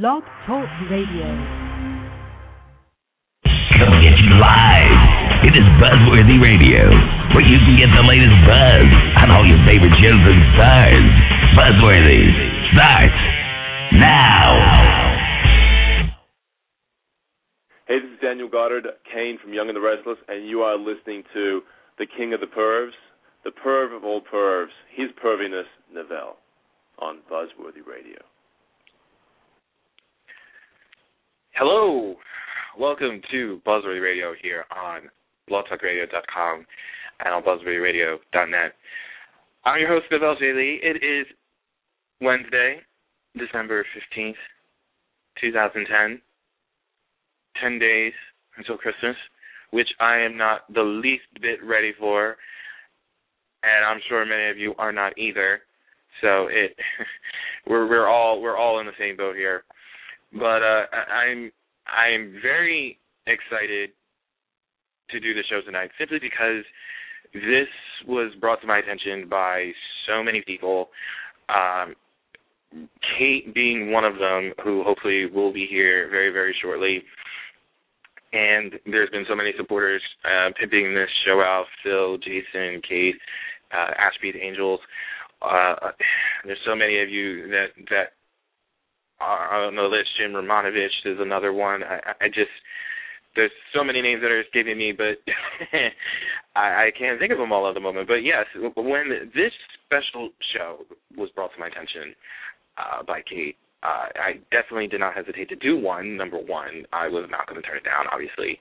Blog Talk Radio. Coming at you live. It is Buzzworthy Radio, where you can get the latest buzz on all your favorite shows and stars. Buzzworthy starts now. Hey, this is Daniel Goddard, CANE from Young and the Restless, and you are listening to the King of the Pervs, the perv of all pervs, his perviness, Novell, on Buzzworthy Radio. Hello, welcome to Buzzworthy Radio here on LawTalkRadio.com and on BuzzworthyRadio.net. I'm your host, Bill J Lee. It is Wednesday, December 15th, 2010, 10 days until Christmas, which I am not the least bit ready for, and I'm sure many of you are not either. So we're all in the same boat here. But I'm very excited to do the show tonight, simply because this was brought to my attention by so many people, Kate being one of them, who hopefully will be here very, very shortly. And there's been so many supporters pimping this show out: Phil, Jason, Kate, Ashby's Angels. There's so many of you that I don't know, that's Jim Romanovich is another one. I just, there's so many names that are escaping me, but I can't think of them all at the moment. But yes, when this special show was brought to my attention by Kate, I definitely did not hesitate to do one. Number one, I was not going to turn it down, obviously.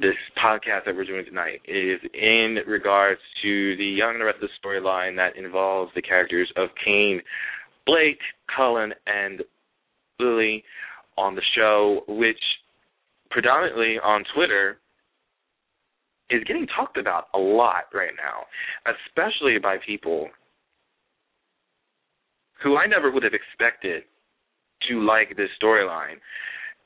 This podcast that we're doing tonight is in regards to the Young and the Restless storyline that involves the characters of Kane, Blake, Colin, and LILY on the show, which predominantly on Twitter is getting talked about a lot right now, especially by people who I never would have expected to like this storyline.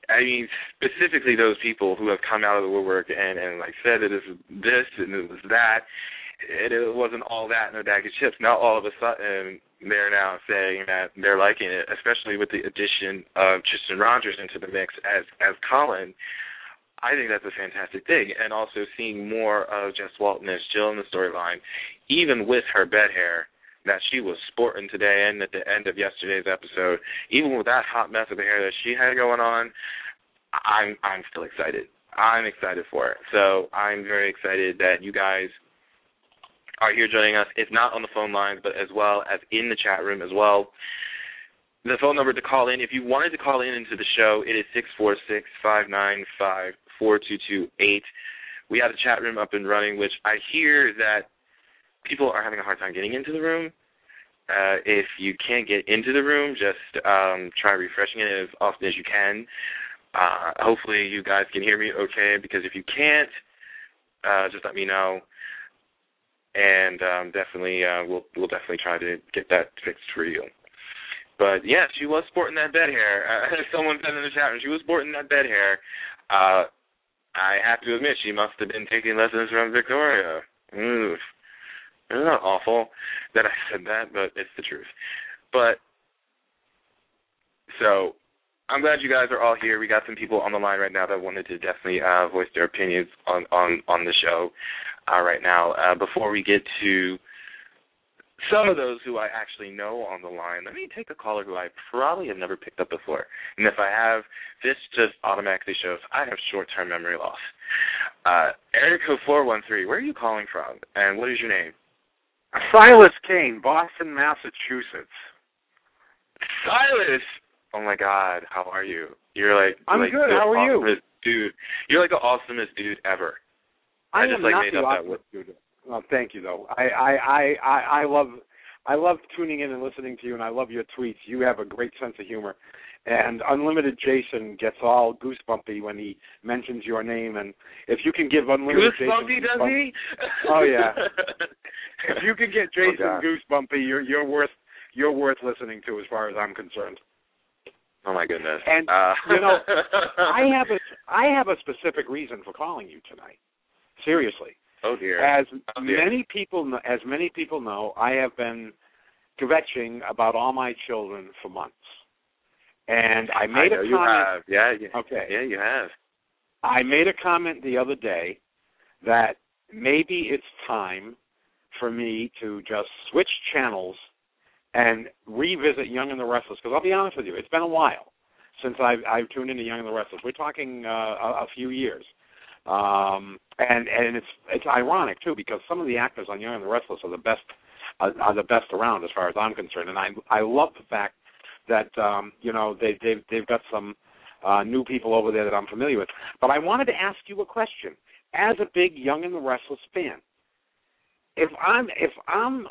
I mean, specifically those people who have come out of the woodwork and like said that it was this and it was that, and it wasn't all that and a bag of chips. Now all of a sudden they're now saying that they're liking it, especially with the addition of Tristan Rogers into the mix as Colin. I think that's a fantastic thing. And also seeing more of Jess Walton as Jill in the storyline, even with her bed hair that she was sporting today and at the end of yesterday's episode, even with that hot mess of hair that she had going on, I'm still excited. I'm excited for it. So I'm very excited that you guys are here joining us, if not on the phone lines, but as well as in the chat room as well. The phone number to call in, if you wanted to call in into the show, it is 646-595-4228. We have the chat room up and running, which I hear that people are having a hard time getting into the room. If you can't get into the room, just try refreshing it as often as you can. Hopefully you guys can hear me okay, because if you can't, just let me know. And definitely, we'll definitely try to get that fixed for you. But yeah, she was sporting that bed hair. Someone said in the chat room, she was sporting that bed hair. I have to admit, she must have been taking lessons from Victoria. Oof. Isn't that awful that I said that? But it's the truth. But so I'm glad you guys are all here. We got some people on the line right now that wanted to definitely voice their opinions on the show. Right now, before we get to some of those who I actually know on the line, let me take a caller who I probably have never picked up before. And if I have, this just automatically shows I have short-term memory loss. Area code 413, where are you calling from, and what is your name? Silas Kane, Boston, Massachusetts. Silas! Oh, my God, how are you? You're like... I'm like good, how are you? Dude. You're like the awesomest dude ever. I am just like not the opposite dude. Well, thank you though. I love tuning in and listening to you, and I love your tweets. You have a great sense of humor, and Unlimited Jason gets all goosebumpy when he mentions your name. And if you can give Unlimited goosebumpy, Jason goosebumpy, does he? Oh yeah. If you can get Jason goosebumpy, you're worth listening to, as far as I'm concerned. Oh my goodness. And you know, I have a specific reason for calling you tonight. Seriously. Oh dear. As many people know, I have been kvetching about all my children for months. And I made a comment. You have. Yeah, you have. I made a comment the other day that maybe it's time for me to just switch channels and revisit Young and the Restless, because I'll be honest with you, it's been a while since I've tuned into Young and the Restless. We're talking a few years. And it's ironic, too, because some of the actors on Young and the Restless are the best around, as far as I'm concerned. And I love the fact that, they've got some new people over there that I'm familiar with. But I wanted to ask you a question. As a big Young and the Restless fan, if I'm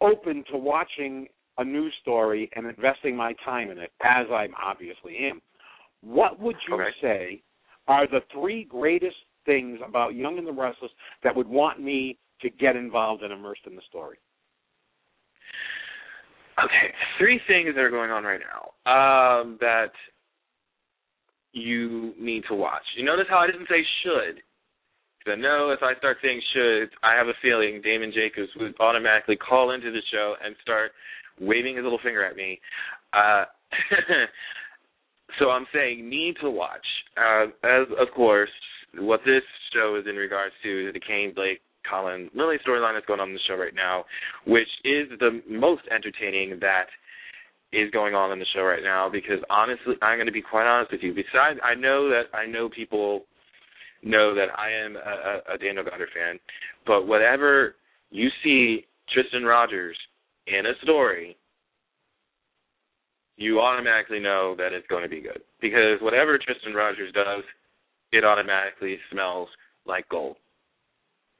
open to watching a news story and investing my time in it, as I obviously am, what would you say are the three greatest things about Young and the Restless that would want me to get involved and immersed in the story? Okay, three things that are going on right now that you need to watch. You notice how I didn't say should. I know if I start saying should, I have a feeling Damon Jacobs would automatically call into the show and start waving his little finger at me. So I'm saying need to watch. As of course, what this show is in regards to is the CANE, BLAKE, COLIN, LILY storyline that's going on in the show right now, which is the most entertaining that is going on in the show right now, because honestly, I'm going to be quite honest with you. Besides, I know people know that I am a Daniel Goddard fan, but whatever you see Tristan Rogers in a story, you automatically know that it's going to be good, because whatever Tristan Rogers does, it automatically smells like gold.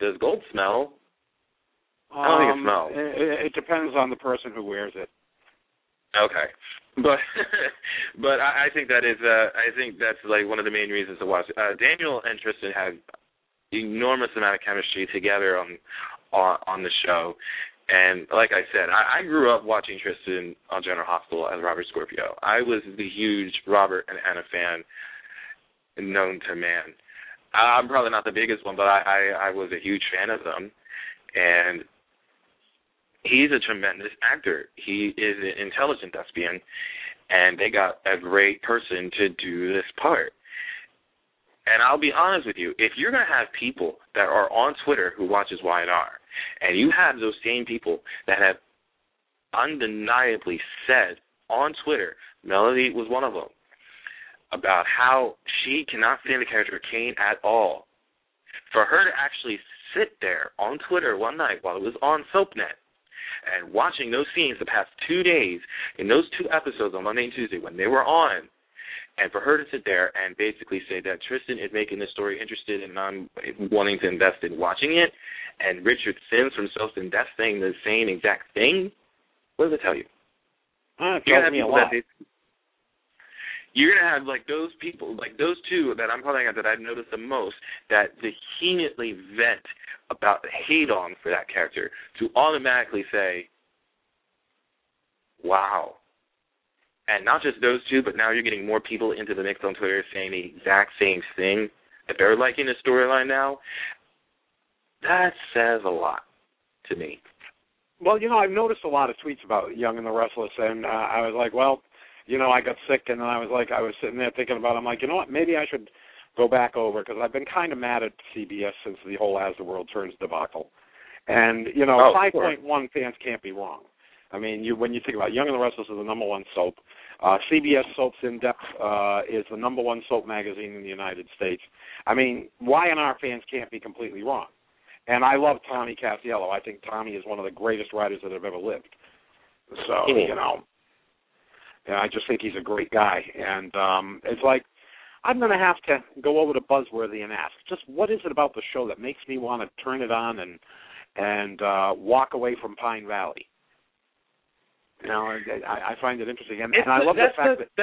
Does gold smell? I don't think it smells. It depends on the person who wears it. Okay. But I think that is I think that's like one of the main reasons to watch. Daniel and Tristan have enormous amount of chemistry together on the show, and like I said, I grew up watching Tristan on General Hospital as Robert Scorpio. I was the huge Robert and Anna fan, known to man. I'm probably not the biggest one, but I was a huge fan of them, and he's a tremendous actor. He is an intelligent thespian, and they got a great person to do this part. And I'll be honest with you, if you're going to have people that are on Twitter who watches Y&R, and you have those same people that have undeniably said on Twitter, Melody was one of them, about how she cannot stand the character of Kane at all, for her to actually sit there on Twitter one night while it was on SoapNet, and watching those scenes the past 2 days in those two episodes on Monday and Tuesday when they were on, and for her to sit there and basically say that Tristan is making this story interested and I'm wanting to invest in watching it, and Richard Sims from Soaps In-Depth saying the same exact thing, what does it tell you? It tells me a lot. You're going to have like those people, like those two that I'm calling out that I've noticed the most, that vehemently vent about the hate on for that character, to automatically say, wow. And not just those two, but now you're getting more people into the mix on Twitter saying the exact same thing, that they're liking the storyline now. That says a lot to me. Well, I've noticed a lot of tweets about Young and the Restless, and I was like, well, I got sick, and I was sitting there thinking about it. I'm like, maybe I should go back over, because I've been kind of mad at CBS since the whole As the World Turns debacle. And, 5.1 fans can't be wrong. I mean, when you think about it, Young and the Restless is the number one soap. CBS Soaps In-Depth is the number one soap magazine in the United States. I mean, Y&R fans can't be completely wrong. And I love Tommy Cassiello. I think Tommy is one of the greatest writers that have ever lived. So, I just think he's a great guy. And it's like, I'm going to have to go over to Buzzworthy and ask, just what is it about the show that makes me want to turn it on and walk away from Pine Valley? I find it interesting. And I love the fact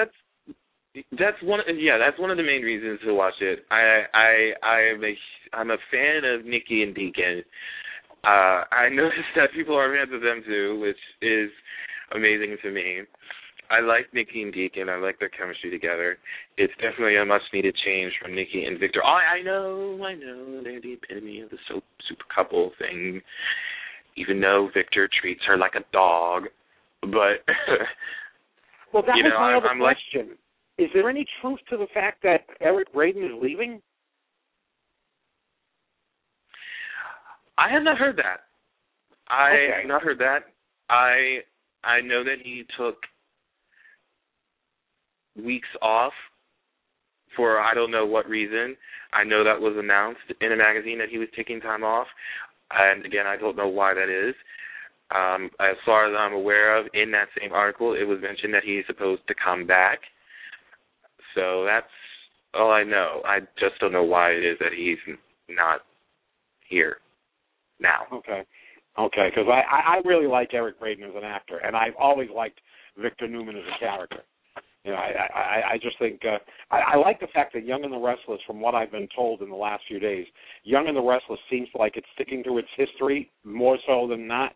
that's one of the main reasons to watch it. I'm a fan of Nikki and Deacon. I noticed that people are fans of them too, which is amazing to me. I like Nikki and Deacon. I like their chemistry together. It's definitely a much-needed change from Nikki and Victor. I know, they're the epitome of the soap super couple thing, even though Victor treats her like a dog. But Well, that was my other question. Is there any truth to the fact that Eric Braeden is leaving? I have not heard that. I have not heard that. I know that he took weeks off for I don't know what reason. I know that was announced in a magazine that he was taking time off. And, again, I don't know why that is. As far as I'm aware of, in that same article, it was mentioned that he's supposed to come back. So that's all I know. I just don't know why it is that he's not here now. Okay, because I really like Eric Braeden as an actor, and I've always liked Victor Newman as a character. You know, I just think I like the fact that Young and the Restless, from what I've been told in the last few days, Young and the Restless seems like it's sticking to its history more so than not.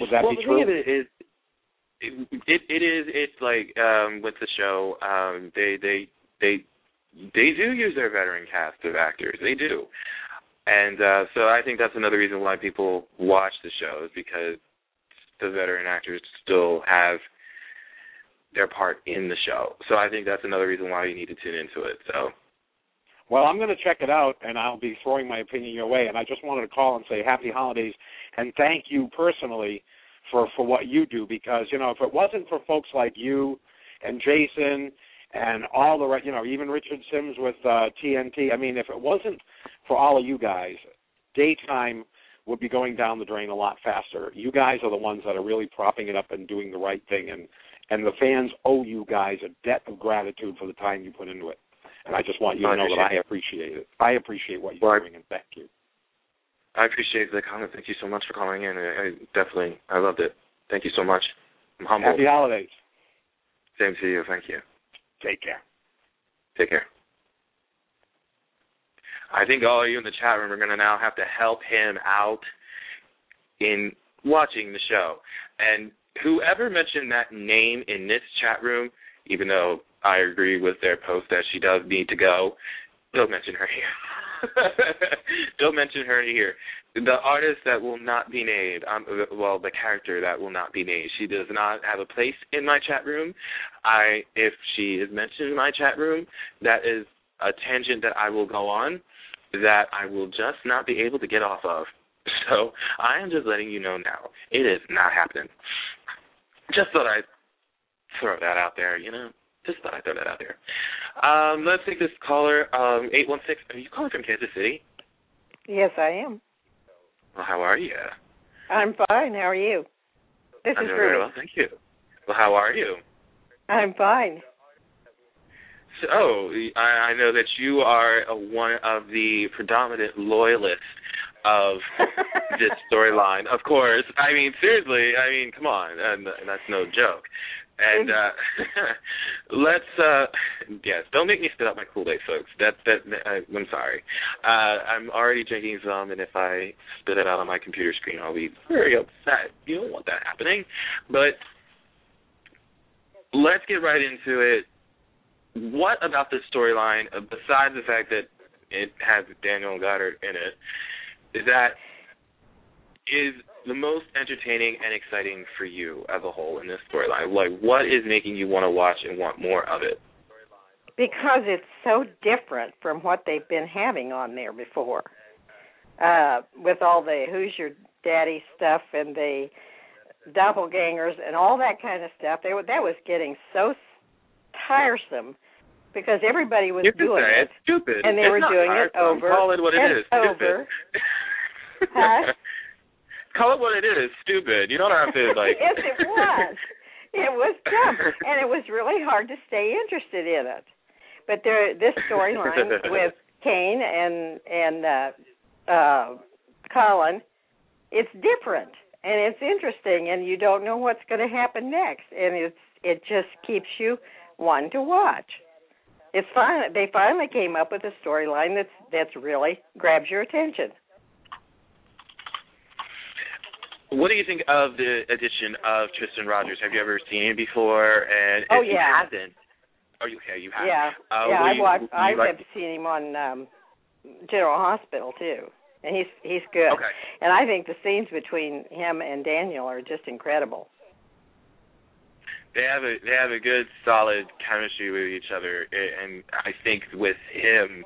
Would that be true? Well, the thing is, it is. It's like with the show, they do use their veteran cast of actors. They do, and so I think that's another reason why people watch the show is because the veteran actors still have their part in the show. So I think that's another reason why you need to tune into it. So, well, I'm going to check it out, and I'll be throwing my opinion your way. And I just wanted to call and say happy holidays, and thank you personally for what you do, because, you know, if it wasn't for folks like you and Jason and all the rest, you know, even Richard Sims with TNT, I mean, if it wasn't for all of you guys, daytime would be going down the drain a lot faster. You guys are the ones that are really propping it up and doing the right thing, and the fans owe you guys a debt of gratitude for the time you put into it. And I just want you to know that I appreciate it. I appreciate what you're doing, and thank you. I appreciate the comment. Thank you so much for calling in. I loved it. Thank you so much. I'm humbled. Happy holidays. Same to you. Thank you. Take care. Take care. I think all of you in the chat room are going to now have to help him out in watching the show. And whoever mentioned that name in this chat room, even though I agree with their post that she does need to go, don't mention her here. Don't mention her here. The artist that will not be named, well, the character that will not be named, she does not have a place in my chat room. If she is mentioned in my chat room, that is a tangent that I will go on that I will just not be able to get off of. So I am just letting you know now. It is not happening. Just thought I'd throw that out there, you know. Just thought I'd throw that out there. Let's take this caller, 816. Are you calling from Kansas City? Yes, I am. Well, how are you? I'm fine. How are you? This is Ruby. Well, thank you. Well, how are you? I'm fine. So I know that you are one of the predominant loyalists of this storyline. Of course. I mean, seriously. I mean, come on. And that's no joke. And yes, don't make me spit out my Kool-Aid, folks. I'm sorry. I'm already drinking some, and if I spit it out on my computer screen, I'll be very upset. You don't want that happening. But let's get right into it. What about this storyline, besides the fact that it has Daniel Goddard in it, is the most entertaining and exciting for you as a whole in this storyline? Like, what is making you want to watch and want more of it? Because it's so different from what they've been having on there before. With all the who's your daddy stuff and the doppelgangers and all that kind of stuff, that was getting so tiresome because everybody was doing it. It's stupid. And they were doing it over and over. Call it what it is. Over. Huh? Call it what it is, stupid. You don't have to, like... Yes, it was. It was dumb, and it was really hard to stay interested in it. But this storyline with CANE and COLIN, it's different, and it's interesting, and you don't know what's going to happen next, and it just keeps you wanting to watch. It's fun. They finally came up with a storyline that's really grabs your attention. What do you think of the addition of Tristan Rogers? Have you ever seen it before? And oh, yeah. You haven't, you have. Yeah, I've seen him on General Hospital, too, and he's good. Okay. And I think the scenes between him and Daniel are just incredible. They have a good solid chemistry with each other, and I think with him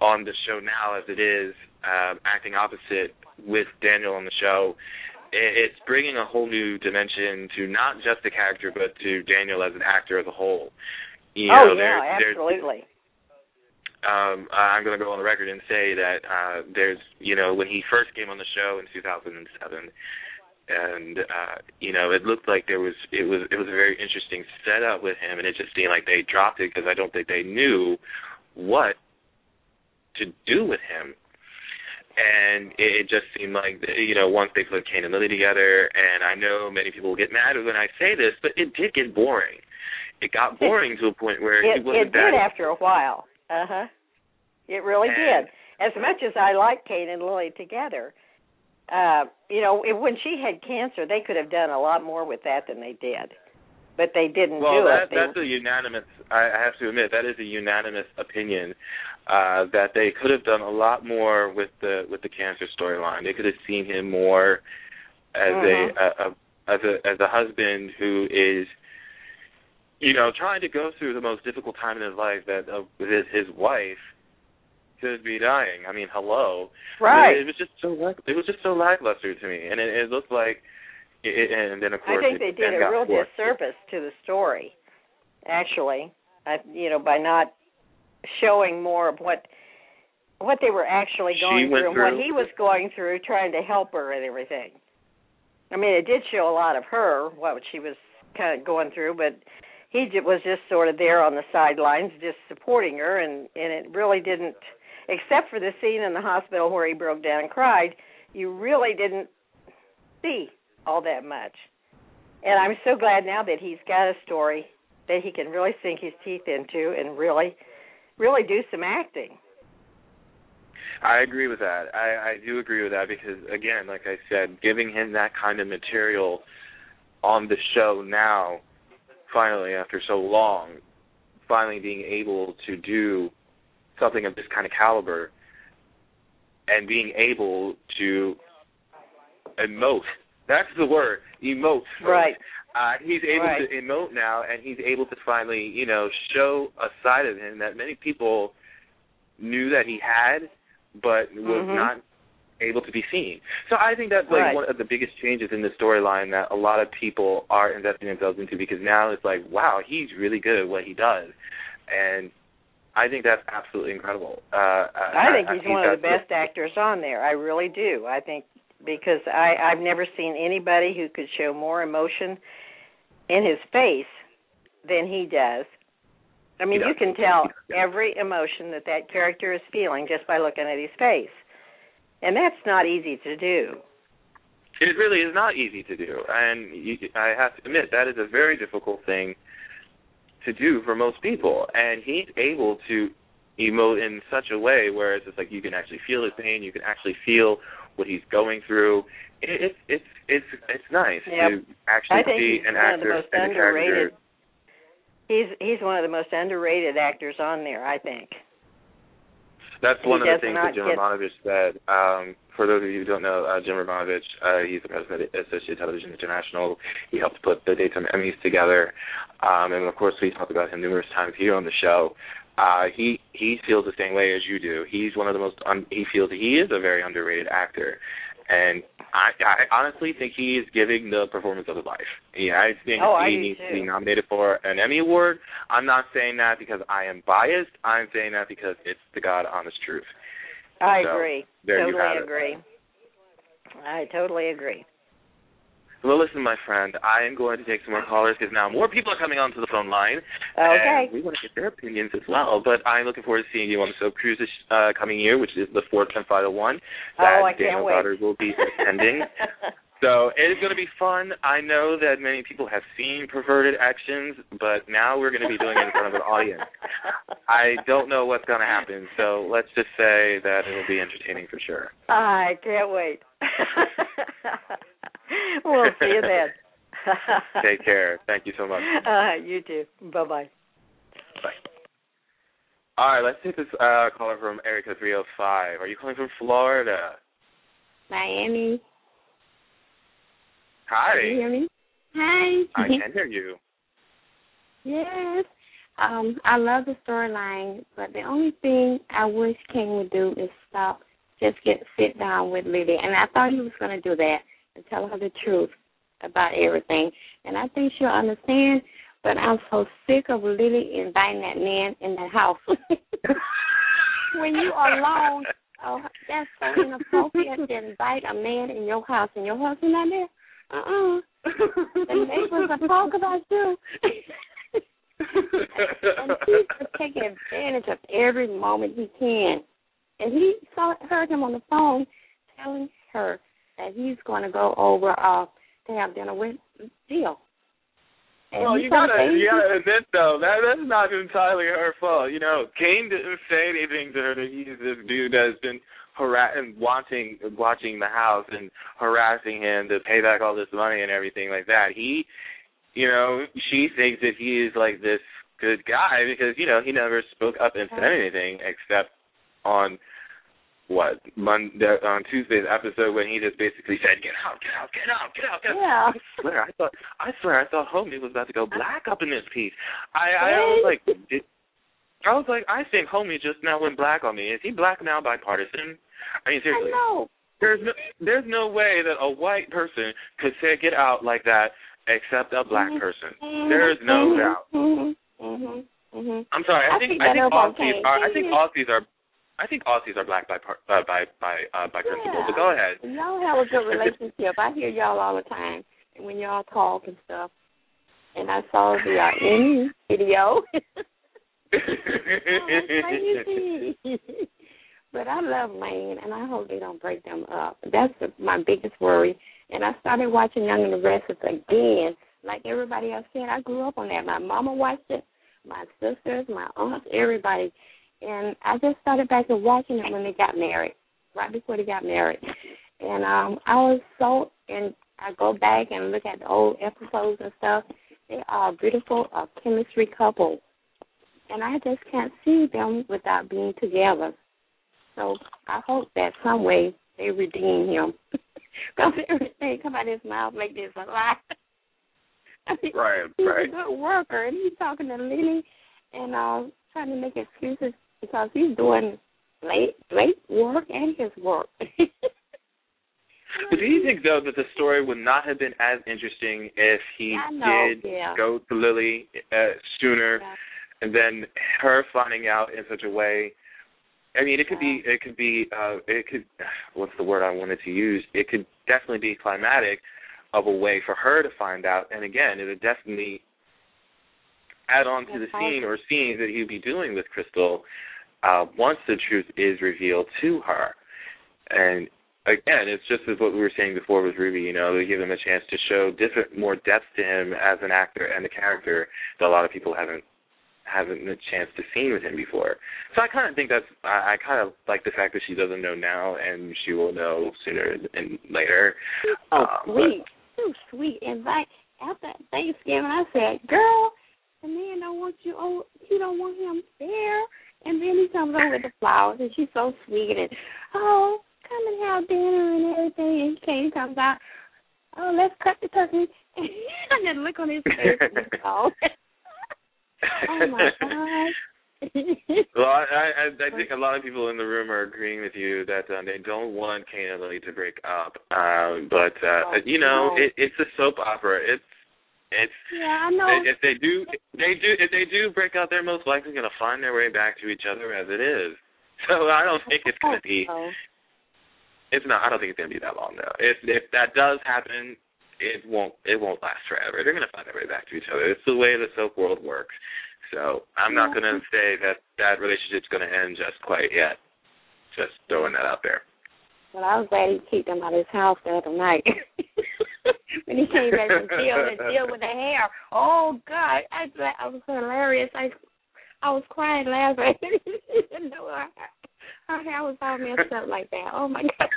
on the show now as it is, acting opposite with Daniel on the show, it's bringing a whole new dimension to not just the character but to Daniel as an actor as a whole. Absolutely. I'm going to go on the record and say that when he first came on the show in 2007. And it looked like it was a very interesting setup with him, and it just seemed like they dropped it because I don't think they knew what to do with him. And it just seemed like once they put Kane and Lily together, and I know many people will get mad when I say this, but it did get boring. It got boring to a point where it wasn't that. It did after a while. It really did. As much as I like Kane and Lily together. When she had cancer, they could have done a lot more with that than they did, but they didn't do it. Well, that's a unanimous, I have to admit, that is a unanimous opinion that they could have done a lot more with the cancer storyline. They could have seen him more as a husband who is, trying to go through the most difficult time in his life that his wife could be dying. I mean, hello. Right. It was just so lackluster to me, and it looked like. And then of course, I think they did a real disservice to the story. Actually, by not showing more of what they were actually going through and what he was going through, trying to help her and everything. I mean, it did show a lot of her what she was kind of going through, but he was just sort of there on the sidelines, just supporting her, and it really didn't. Except for the scene in the hospital where he broke down and cried, you really didn't see all that much. And I'm so glad now that he's got a story that he can really sink his teeth into and really, really do some acting. I agree with that. I do agree with that because, again, like I said, giving him that kind of material on the show now, finally, after so long, finally being able to do something of this kind of caliber and being able to emote. That's the word, emote. Right. He's able to emote now, and he's able to finally, show a side of him that many people knew that he had but was not able to be seen. So I think that's one of the biggest changes in the storyline that a lot of people are investing themselves into because now it's like, wow, he's really good at what he does. And I think that's absolutely incredible. I think he's one of the best actors on there. I really do. I think because I've never seen anybody who could show more emotion in his face than he does. I mean, you can tell every emotion that character is feeling just by looking at his face. And that's not easy to do. It really is not easy to do. And I have to admit, that is a very difficult thing to do for most people. And he's able to emote in such a way where it's just like you can actually feel his pain, you can actually feel what he's going through. It's nice to actually see an actor and a character. He's one of the most underrated actors on there, I think. That's one of the things that Jim Romanovich said. For those of you who don't know, Jim Romanovich, he's the president of Associated Television International. He helped put the Daytime Emmys together. And, of course, we talked about him numerous times here on the show. He feels the same way as you do. He's one of the most he feels he is a very underrated actor. And I honestly think he is giving the performance of his life. Yeah, I think he needs to be nominated for an Emmy Award. I'm not saying that because I am biased. I'm saying that because it's the God honest truth. I agree. I totally agree. Well, listen, my friend, I am going to take some more callers because now more people are coming onto the phone line. Okay. And we want to get their opinions as well, but I'm looking forward to seeing you on the Soap Cruise this coming year, which is the 4th and final one that Daniel Goddard will be attending. So it is going to be fun. I know that many people have seen perverted actions, but now we're going to be doing it in front of an audience. I don't know what's going to happen, so let's just say that it will be entertaining for sure. I can't wait. We'll see you then. Take care. Thank you so much. You too. Bye-bye. Bye. All right, let's take this caller from Erica 305. Are you calling from Florida? Miami. Hi. Can you hear me? Hi. I can hear you. Yes. I love the storyline, but the only thing I wish King would do is stop, just sit down with Lily. And I thought he was going to do that and tell her the truth about everything. And I think she'll understand, but I'm so sick of Lily inviting that man in the house. When you are alone, oh, that's so inappropriate to invite a man in your house and your husband not there. Uh-uh. The neighbors are talk about you. And he's just taking advantage of every moment he can. And he heard him on the phone telling her that he's going to go over to have dinner with Jill. And well, you gotta admit though that's not entirely her fault. You know, Kane didn't say anything to her that he's this dude that's been watching the house and harassing him to pay back all this money and everything like that. She thinks that he is like this good guy because, you know, he never spoke up and said anything except on on Tuesday's episode when he just basically said, "Get out!" Yeah. I swear, I thought Homie was about to go black up in this piece. I was like, I think Homie just now went black on me. Is he black now by partisan? I mean, seriously. I know. There's no way that a white person could say "get out" like that except a black person. There is no doubt. I'm sorry. I think Aussies are black by principle, but go ahead. Y'all have a good relationship. I hear y'all all the time when y'all talk and stuff. And I saw the Emmy video. But I love Lane, and I hope they don't break them up. That's my biggest worry. And I started watching Young and the Restless again. Like everybody else said, I grew up on that. My mama watched it, my sisters, my aunts, everybody. And I just started back to watching it when they got married, right before they got married. And I go back and look at the old episodes and stuff. They are a beautiful chemistry couple. And I just can't see them without being together. So I hope that some way they redeem him. Because everything come out of his mouth like this a lot. I mean, he's a good worker. And he's talking to Lily and trying to make excuses because he's doing late work and his work. But do you think, though, that the story would not have been as interesting if he go to Lily sooner and then her finding out in such a way? I mean, it could be what's the word I wanted to use? It could definitely be climatic of a way for her to find out. And again, it would definitely add on to the scene or scenes that he'd be doing with Crystal once the truth is revealed to her. And, again, it's just as what we were saying before with Ruby, you know, they give him a chance to show more depth to him as an actor and a character that a lot of people haven't had a chance to see with him before. So I kind of think I kind of like the fact that she doesn't know now and she will know sooner and later. So sweet. So sweet. And like after Thanksgiving, I said, girl, the man don't want you. Oh, you don't want him there. And then he comes over with the flowers, and she's so sweet. And oh, come and have dinner and everything. And Kane comes out. Oh, let's cut the turkey. And then look on his face. Oh, my God. Well, I think a lot of people in the room are agreeing with you that they don't want Kane and Lily to break up. It's a soap opera. Yeah, I know. If they do break up, they're most likely going to find their way back to each other as it is. So I don't think it's going to be. It's not. I don't think it's going to be that long though. If that does happen, it won't last forever. They're going to find their way back to each other. It's the way the soap world works. So I'm not going to say that relationship's going to end just quite yet. Just throwing that out there. Well, I was glad he kicked him out of his house the other night. When he came back from deal with the hair. Oh, God. I was hilarious. I was crying laughing. Her hair was all messed up like that. Oh, my God.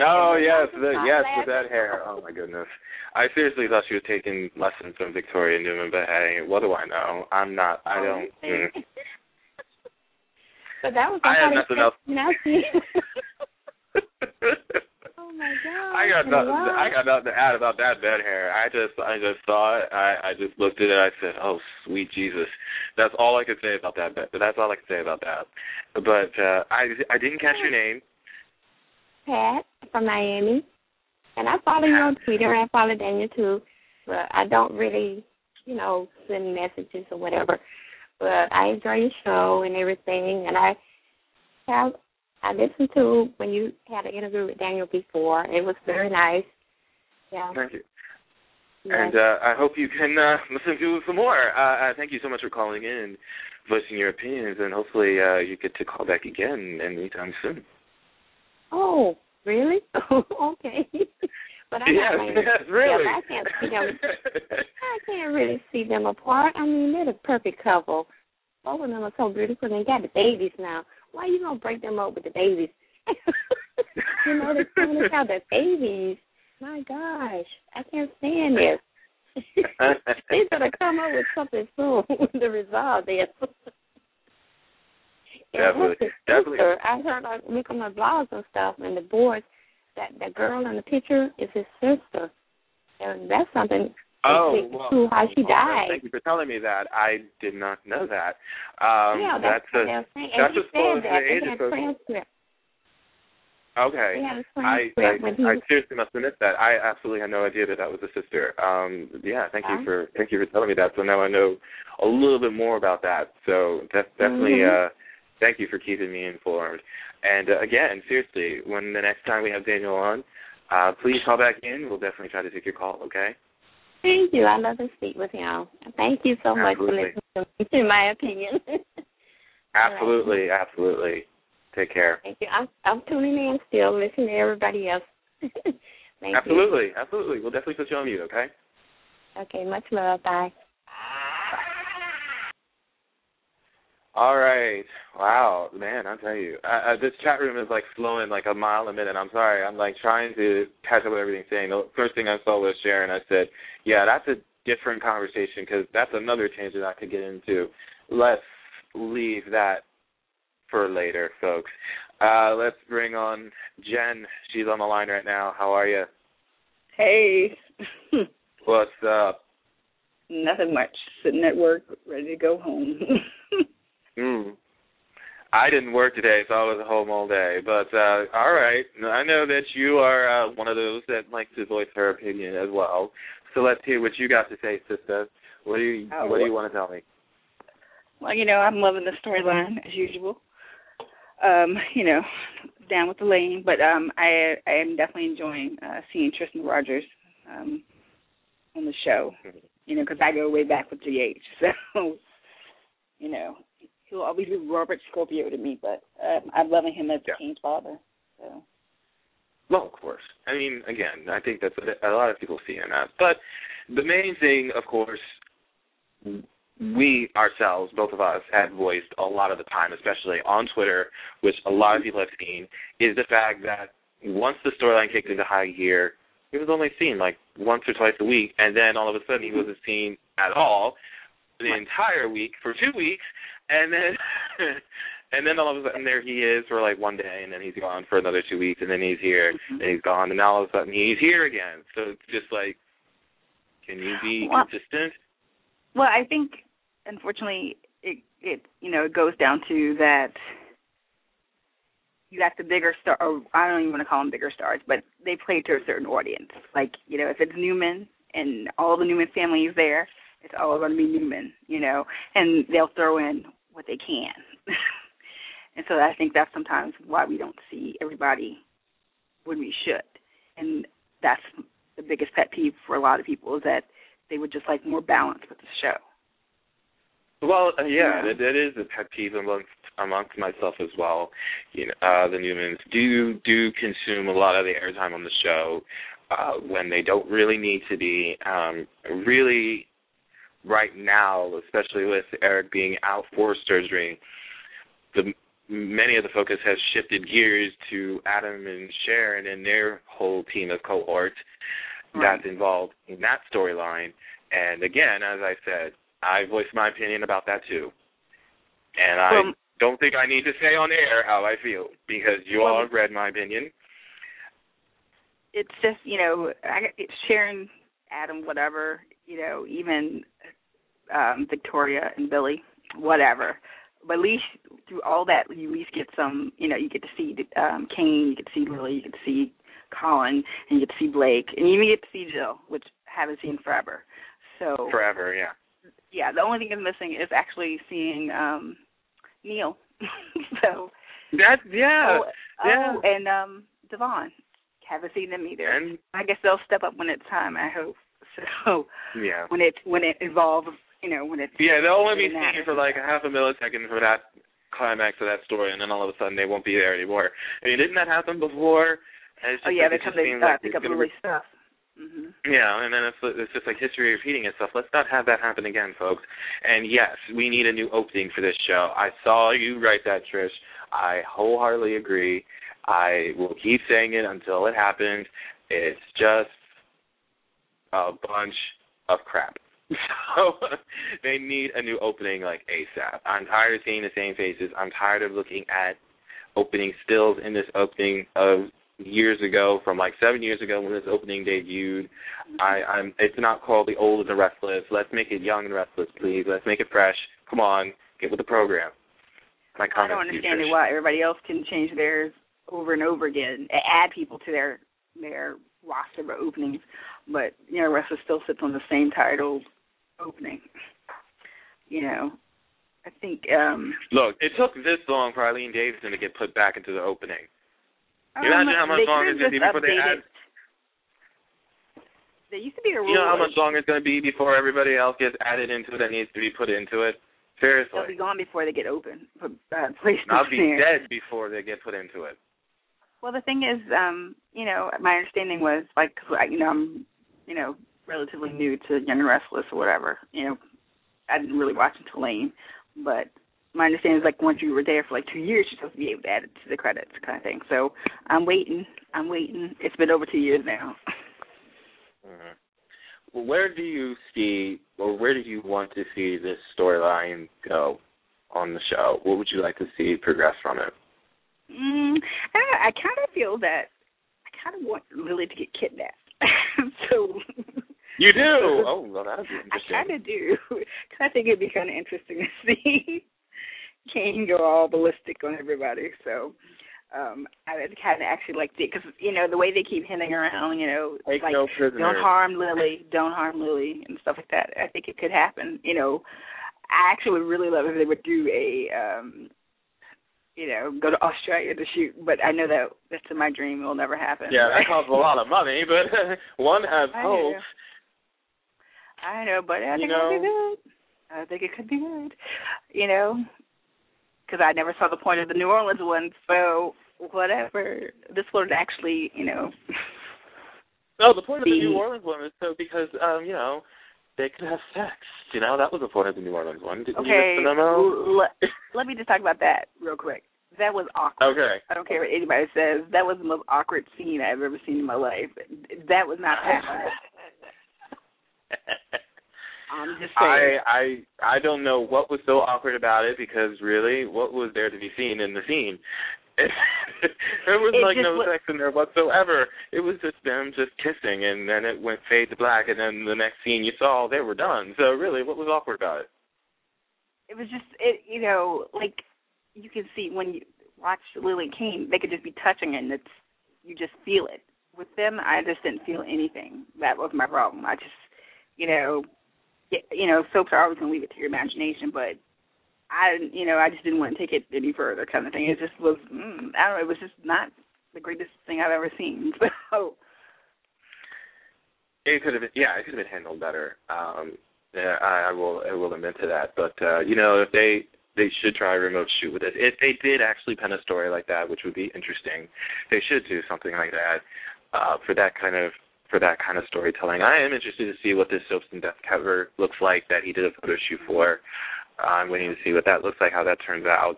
Oh, yes, with that hair. Oh, my goodness. I seriously thought she was taking lessons from Victoria Newman, but hey, what do I know? But that was I have nothing else. Oh, my my God. I got nothing to add about that bed hair. I just saw it. I just looked at it. I said, oh, sweet Jesus. That's all I could say about that. That's all I could say about that. But I didn't catch your name. Pat from Miami. And I follow you on Twitter. I follow Daniel, too. But I don't really, you know, send messages or whatever. But I enjoy your show and everything. And I listened to when you had an interview with Daniel before. It was very nice. Yeah. Thank you. Yes. And I hope you can listen to some more. Thank you so much for calling in and voicing your opinions. And hopefully you get to call back again anytime soon. Oh, really? Okay. But really. Yeah, but I can't see them. I can't really see them apart. I mean, they're the perfect couple. Both of them are so beautiful. They got the babies now. Why are you gonna break them up with the babies? You know, they're trying to have their babies. My gosh, I can't stand this. They're gonna come up with something soon to resolve this. Definitely. I heard I look on my blogs and stuff, and the boys. That the girl in the picture is his sister, and that's something. Oh, well, to how she died. Thank you for telling me that. I did not know that. Yeah, that's a spoiler for the age of transcript. Okay, I seriously must have missed that. I absolutely had no idea that was a sister. Thank you for telling me that. So now I know a little bit more about that. So definitely. Mm-hmm. Thank you for keeping me informed. And, again, seriously, when the next time we have Daniel on, please call back in. We'll definitely try to take your call, okay? Thank you. I love to speak with y'all. Thank you so much for listening to my opinion. Absolutely, right. Absolutely. Take care. Thank you. I'm tuning in still, listening to everybody else. Thank you. Absolutely. We'll definitely put you on mute, okay? Okay, much love. Bye. All right. Wow, man, I'll tell you. This chat room is, like, flowing like a mile a minute. I'm sorry. I'm, like, trying to catch up with everything saying. The first thing I saw was Sharon. I said, yeah, that's a different conversation because that's another tangent I could get into. Let's leave that for later, folks. Let's bring on Jen. She's on the line right now. How are you? Hey. What's up? Nothing much. Sitting at work, ready to go home. I didn't work today, so I was home all day. But, all right, I know that you are one of those that likes to voice her opinion as well. So let's hear what you got to say, sister. What do you want to tell me? Well, you know, I'm loving the storyline, as usual. You know, down with the lane. But I am definitely enjoying seeing Tristan Rogers on the show, you know, because I go way back with GH. So, you know. He'll always be Robert Scorpio to me, but I'm loving him as Kane's father. So. Well, of course. I mean, again, I think that's a lot of people see in that. But the main thing, of course, we ourselves, both of us, have voiced a lot of the time, especially on Twitter, which a lot of people have seen, is the fact that once the storyline kicked into high gear, he was only seen like once or twice a week, and then all of a sudden he wasn't seen at all the entire week for 2 weeks. And then all of a sudden there he is for like one day, and then he's gone for another 2 weeks, and then he's here, and he's gone, and all of a sudden he's here again. So it's just like, can you be consistent? Well, I think unfortunately it you know, it goes down to that you got the bigger star, or I don't even want to call them bigger stars, but they play to a certain audience. Like, you know, if it's Newman and all the Newman family is there, it's all going to be Newman, you know, and they'll throw in what they can. And so I think that's sometimes why we don't see everybody when we should. And that's the biggest pet peeve for a lot of people, is that they would just like more balance with the show. Well, yeah, that is a pet peeve amongst myself as well. You know, the Newmans do consume a lot of the airtime on the show when they don't really need to be. Really... Right now, especially with Eric being out for surgery, many of the focus has shifted gears to Adam and Sharon and their whole team of cohort that's involved in that storyline. And again, as I said, I voiced my opinion about that too. And I don't think I need to say on air how I feel because you all read my opinion. it's just, you know, Sharon, Adam, whatever, you know, even Victoria and Billy, whatever. But at least through all that, you at least get some, you know, you get to see CANE, you get to see LILY, you get to see COLIN, and you get to see BLAKE, and you even get to see Jill, which I haven't seen forever. So forever, yeah. Yeah, the only thing I'm missing is actually seeing Neil. So that, yeah, yeah. And Devon. Haven't seen them either. And I guess they'll step up when it's time, I hope. So yeah. When it evolves, you know, when it's... Yeah, they'll only be seen for like half a millisecond for that climax of that story, and then all of a sudden they won't be there anymore. I mean, didn't that happen before? Just, oh, yeah, because they pick up really stuff. Mm-hmm. Yeah, and then it's just like history repeating itself. Let's not have that happen again, folks. And yes, we need a new opening for this show. I saw you write that, Trish. I wholeheartedly agree. I will keep saying it until it happens. It's just a bunch of crap. So they need a new opening like ASAP. I'm tired of seeing the same faces. I'm tired of looking at opening stills in this opening of years ago, from like 7 years ago when this opening debuted. It's not called The Old and the Restless. Let's make it Young and Restless, please. Let's make it fresh. Come on, get with the program. My comments, I don't understand why everybody else can change theirs over and over again, add people to their roster of openings, but you know, Restless still sits on the same title opening. You know, I think. Look, it took this long for Eileen Davidson to get put back into the opening. Imagine how much longer it's going to be before they add... There used to be a rule. You know how much longer it's going to be before everybody else gets added into it that needs to be put into it? Seriously. They'll be gone before they get open. I'll be dead before they get put into it. Well, the thing is, you know, my understanding was, like, you know, I'm, you know, relatively new to Young and Restless or whatever. You know, I didn't really watch until Lane, but... My understanding is, like, once you were there for, like, 2 years, you're supposed to be able to add it to the credits kind of thing. So I'm waiting. It's been over 2 years now. Mm-hmm. Well, where do you see or where do you want to see this storyline go on the show? What would you like to see progress from it? I kind of feel that I kind of want Lily to get kidnapped. So... You do? Oh, well, that would be interesting. I kind of do. Because I think it would be kind of interesting to see Kane go all ballistic on everybody. So I would kind of actually like it, because, you know, the way they keep hinting around, you know, it's like, no, don't harm Lily, and stuff like that. I think it could happen. You know, I actually would really love if they would do a, you know, go to Australia to shoot, but I know that that's in my dream. It will never happen. Yeah, right? That costs a lot of money, but one has hope. I know, but I think it could be good. I think it could be good, you know, because I never saw the point of the New Orleans one, so whatever. This one actually, you know. No, the point of the New Orleans one is so because, you know, they could have sex. You know, that was the point of the New Orleans one. Didn't you miss the memo? Let me just talk about that real quick. That was awkward. Okay. I don't care what anybody says. That was the most awkward scene I've ever seen in my life. That was not happening. I'm just saying. I don't know what was so awkward about it, because really, what was there to be seen in the scene? There was no sex in there whatsoever. It was just them just kissing, and then it went fade to black, and then the next scene you saw, they were done. So really, what was awkward about it? It was just, you know, like you can see when you watch Lily Kane, they could just be touching it, and it's, you just feel it. With them, I just didn't feel anything. That was my problem. I just, you know, soaps are always going to leave it to your imagination, but I just didn't want to take it any further kind of thing. It just was, I don't know, it was just not the greatest thing I've ever seen. So it could have been handled better. Yeah, I will admit to that. But, you know, if they should try a remote shoot with it. If they did actually pen a story like that, which would be interesting, they should do something like that for that kind of storytelling. I am interested to see what this Soaps In-Depth cover looks like that he did a photo shoot for. I'm waiting to see what that looks like, how that turns out.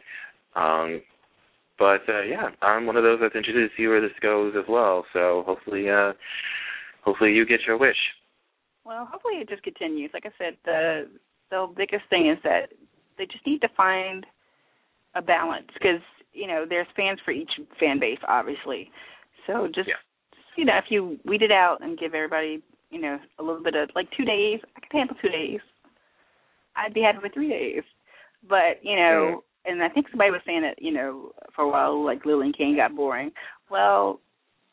Yeah, I'm one of those that's interested to see where this goes as well. So hopefully you get your wish. Well, hopefully it just continues. Like I said, the biggest thing is that they just need to find a balance, because, you know, there's fans for each fan base, obviously. So just you know, if you weed it out and give everybody, you know, a little bit of, like, 2 days, I could handle 2 days. I'd be happy with 3 days. But, you know, and I think somebody was saying that, you know, for a while, like, Lily and Kane got boring. Well,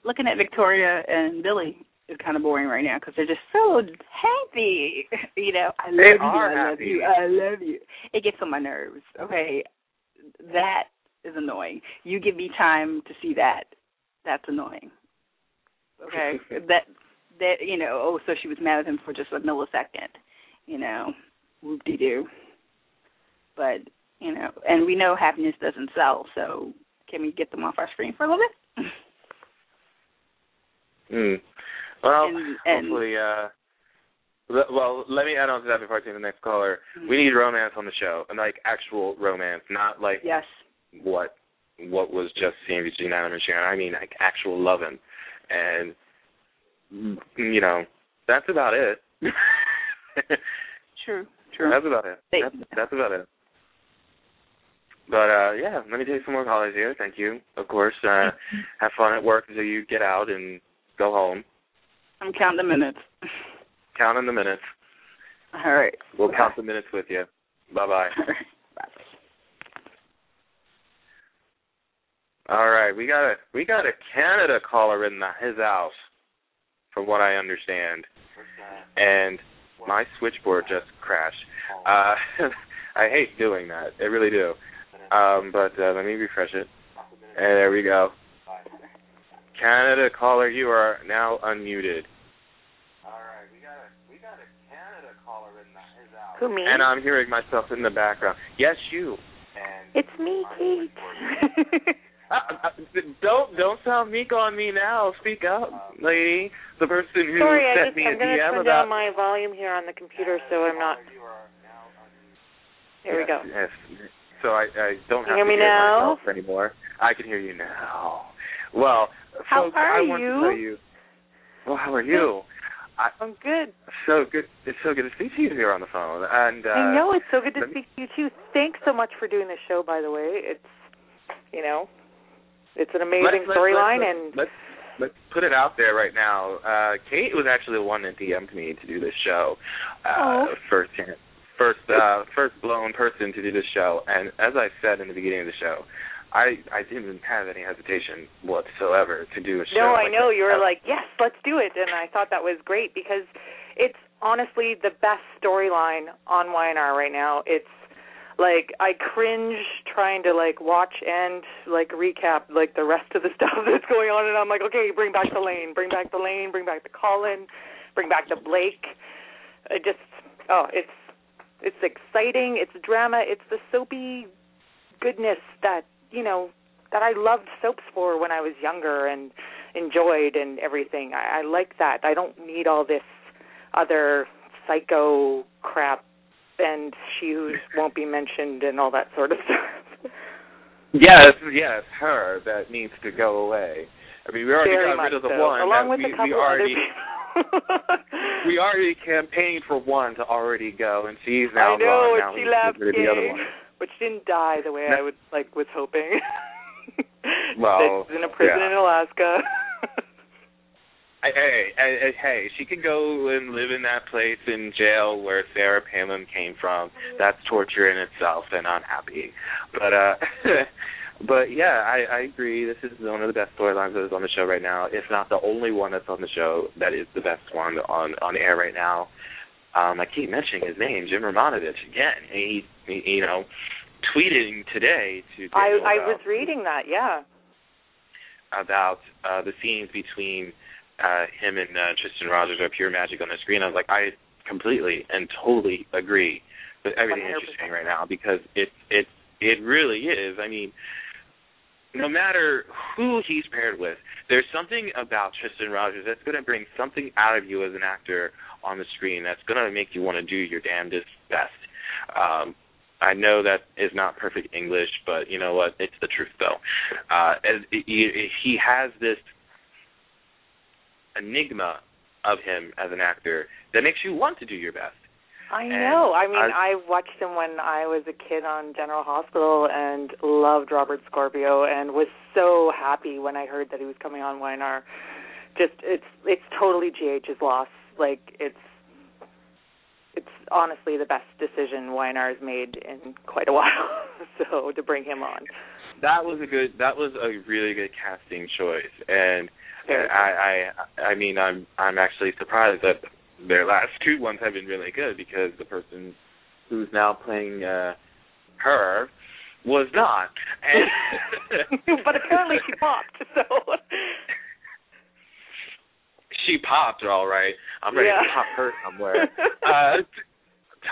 looking at Victoria and Billy is kind of boring right now because they're just so happy. You know, I love they you, I love happy. You, I love you. It gets on my nerves, okay? That is annoying. You give me time to see that. That's annoying. Okay, that you know. Oh, so she was mad at him for just a millisecond, you know, whoop-de-doo. But you know, and we know happiness doesn't sell. So can we get them off our screen for a little bit? Well, and, hopefully. Well, let me add on to that before I take the next caller. Mm-hmm. We need romance on the show, and like actual romance, not like yes. What was just seen between Adam and Sharon. I mean, like actual loving. And, you know, that's about it. True. That's about it. That's about it. But, yeah, let me take some more callers here. Thank you, of course. Have fun at work until you get out and go home. I'm counting the minutes. Counting the minutes. All right. We'll count the minutes with you. Bye-bye. All right, we got a Canada caller in his house, from what I understand, and my switchboard just crashed. I hate doing that, I really do. But let me refresh it, and there we go. Canada caller, you are now unmuted. All right, we got a Canada caller in his house. Who, me? And I'm hearing myself in the background. Yes, you. It's me, Kate. Don't sound meek on me now. Speak up, lady. The person who sent me a DM about... Sorry, I'm going to turn down my volume here on the computer so I'm not... There we go. Yes. So I don't have to hear myself anymore. I can hear you now. Well, folks, I want to tell you... Well, how are you? I'm good. So good. It's so good to speak to you here on the phone. And I know, it's so good to speak to you, too. Thanks so much for doing this show, by the way. It's, you know... It's an amazing storyline, and let's put it out there right now. Kate was actually the one that DM'd me to do this show, first blown person to do this show. And as I said in the beginning of the show, I didn't have any hesitation whatsoever to do a show. No, I know you were like, yes, let's do it, and I thought that was great because it's honestly the best storyline on Y&R right now. It's like, I cringe trying to, like, watch and, like, recap, like, the rest of the stuff that's going on. And I'm like, okay, bring back the Lane, bring back the Colin, bring back the Blake. It's exciting. It's drama. It's the soapy goodness that, you know, that I loved soaps for when I was younger and enjoyed and everything. I like that. I don't need all this other psycho crap. And she who won't be mentioned and all that sort of stuff. Yes, her that needs to go away. I mean, we already got rid of the one. Along with a couple other people. We already campaigned for one to already go, and she's now gone. I know, and she left, the other one. But she didn't die the way I would was hoping. Well, she's in a prison in Alaska. Hey, she could go and live in that place in jail where Sarah Palin came from. That's torture in itself, and I'm happy. But yeah, I agree. This is one of the best storylines that is on the show right now, if not the only one that's on the show that is the best one on air right now. I keep mentioning his name, Jim Romanovich, again. He you know, tweeting today to Daniel I was reading that, yeah. About the scenes between him and Tristan Rogers are pure magic on the screen. I was like, I completely and totally agree with everything 100%. That you're saying right now because it really is. I mean, no matter who he's paired with, there's something about Tristan Rogers that's going to bring something out of you as an actor on the screen that's going to make you want to do your damnedest best. I know that is not perfect English, but you know what? It's the truth, though. He has this enigma of him as an actor that makes you want to do your best. I know. I mean, I watched him when I was a kid on General Hospital and loved Robert Scorpio and was so happy when I heard that he was coming on Y&R just it's totally GH's loss. Like it's honestly the best decision YNR has made in quite a while. So to bring him on, that was a really good casting choice, and I mean I'm actually surprised that their last two ones have been really good, because the person who's now playing her was not. But apparently she popped, so... She popped, all right. I'm ready to pop her somewhere.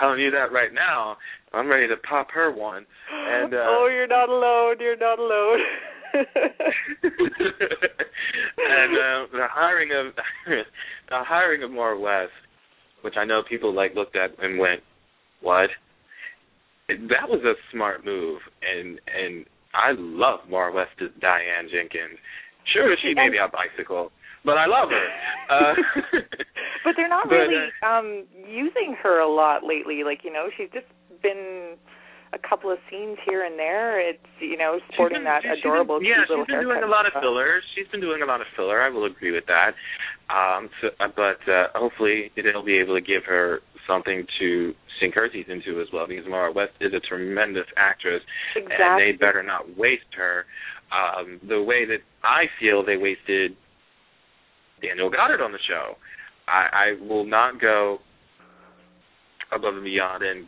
Telling you that right now. I'm ready to pop her one. And oh, you're not alone. You're not alone. And the hiring of Maura West, which I know people looked at and went, what? That was a smart move, and I love Maura West as Diane Jenkins. Sure, she may be a bicycle, but I love her. But they're not really using her a lot lately. Like, you know, she's just been a couple of scenes here and there. It's, you know, sporting adorable cute little haircut. Yeah, she's been doing a lot of filler. She's been doing a lot of filler. I will agree with that. But hopefully they'll be able to give her something to sink her teeth into as well, because Maura West is a tremendous actress, and they better not waste her the way that I feel they wasted Daniel Goddard on the show. I will not go above and beyond and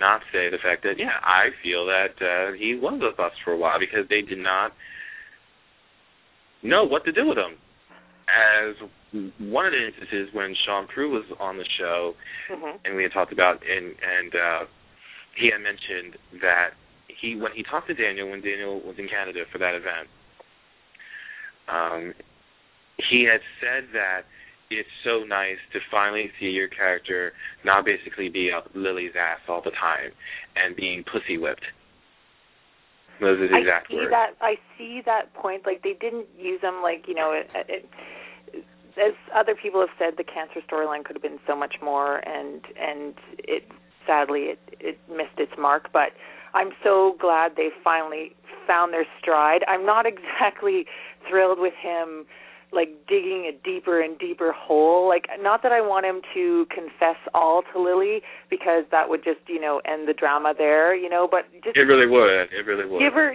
not say the fact that, yeah, I feel that he was a bust for a while, because they did not know what to do with him. As one of the instances when Sean Pru was on the show, and we had talked about, and he had mentioned that when he talked to Daniel, when Daniel was in Canada for that event, he had said that it's so nice to finally see your character not basically be up Lily's ass all the time and being pussy whipped. Those are the exact words. I see that point. Like, they didn't use them, like, you know, as other people have said, the cancer storyline could have been so much more, and it sadly it missed its mark. But I'm so glad they finally found their stride. I'm not exactly thrilled with him, like, digging a deeper and deeper hole. Like, not that I want him to confess all to Lily, because that would just, you know, end the drama there, you know, but just... It really would.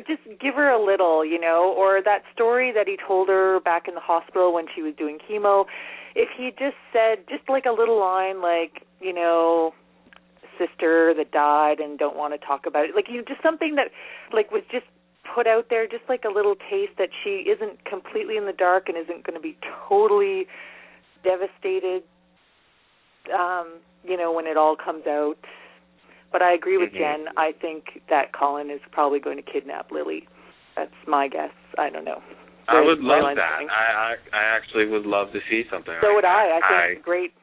Give her a little, you know, or that story that he told her back in the hospital when she was doing chemo. If he just said, just like a little line, like, you know, sister that died and don't want to talk about it. Like, you know, just something that, like, was just put out there, just like a little taste that she isn't completely in the dark and isn't going to be totally devastated, you know, when it all comes out. But I agree with Jen. I think that Colin is probably going to kidnap Lily. That's my guess. I don't know. I would love that. I actually would love to see something. So would I. I think it's a great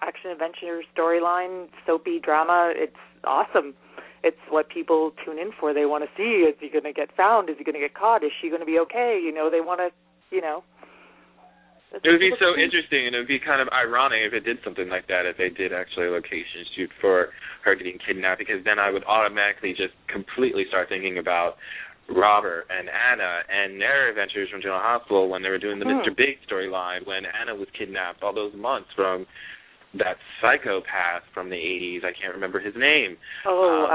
action-adventure storyline, soapy drama. It's awesome. It's what people tune in for. They want to see, is he going to get found? Is he going to get caught? Is she going to be okay? You know, they want to, you know. It would be so interesting, and it would be kind of ironic if it did something like that, if they did actually a location shoot for her getting kidnapped, because then I would automatically just completely start thinking about Robert and Anna and their adventures from General Hospital when they were doing the Mr. Big storyline, when Anna was kidnapped all those months from that psychopath from the 80s. I can't remember his name. Oh,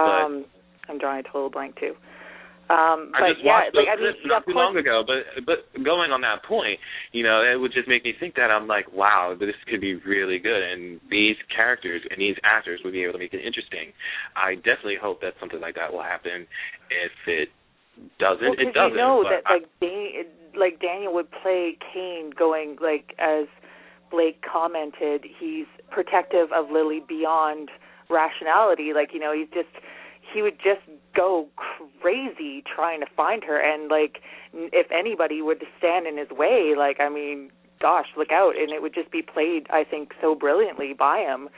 I'm drawing a total blank, too. I just watched those clips not too long ago, but going on that point, you know, it would just make me think that I'm like, wow, this could be really good, and these characters and these actors would be able to make it interesting. I definitely hope that something like that will happen. If it doesn't, well, it doesn't. You know that, like Daniel would play Kane going, like, as Blake commented, he's protective of Lily beyond rationality. Like, you know, he would just go crazy trying to find her, and like if anybody would stand in his way, like, I mean, gosh, look out. And it would just be played, I think, so brilliantly by him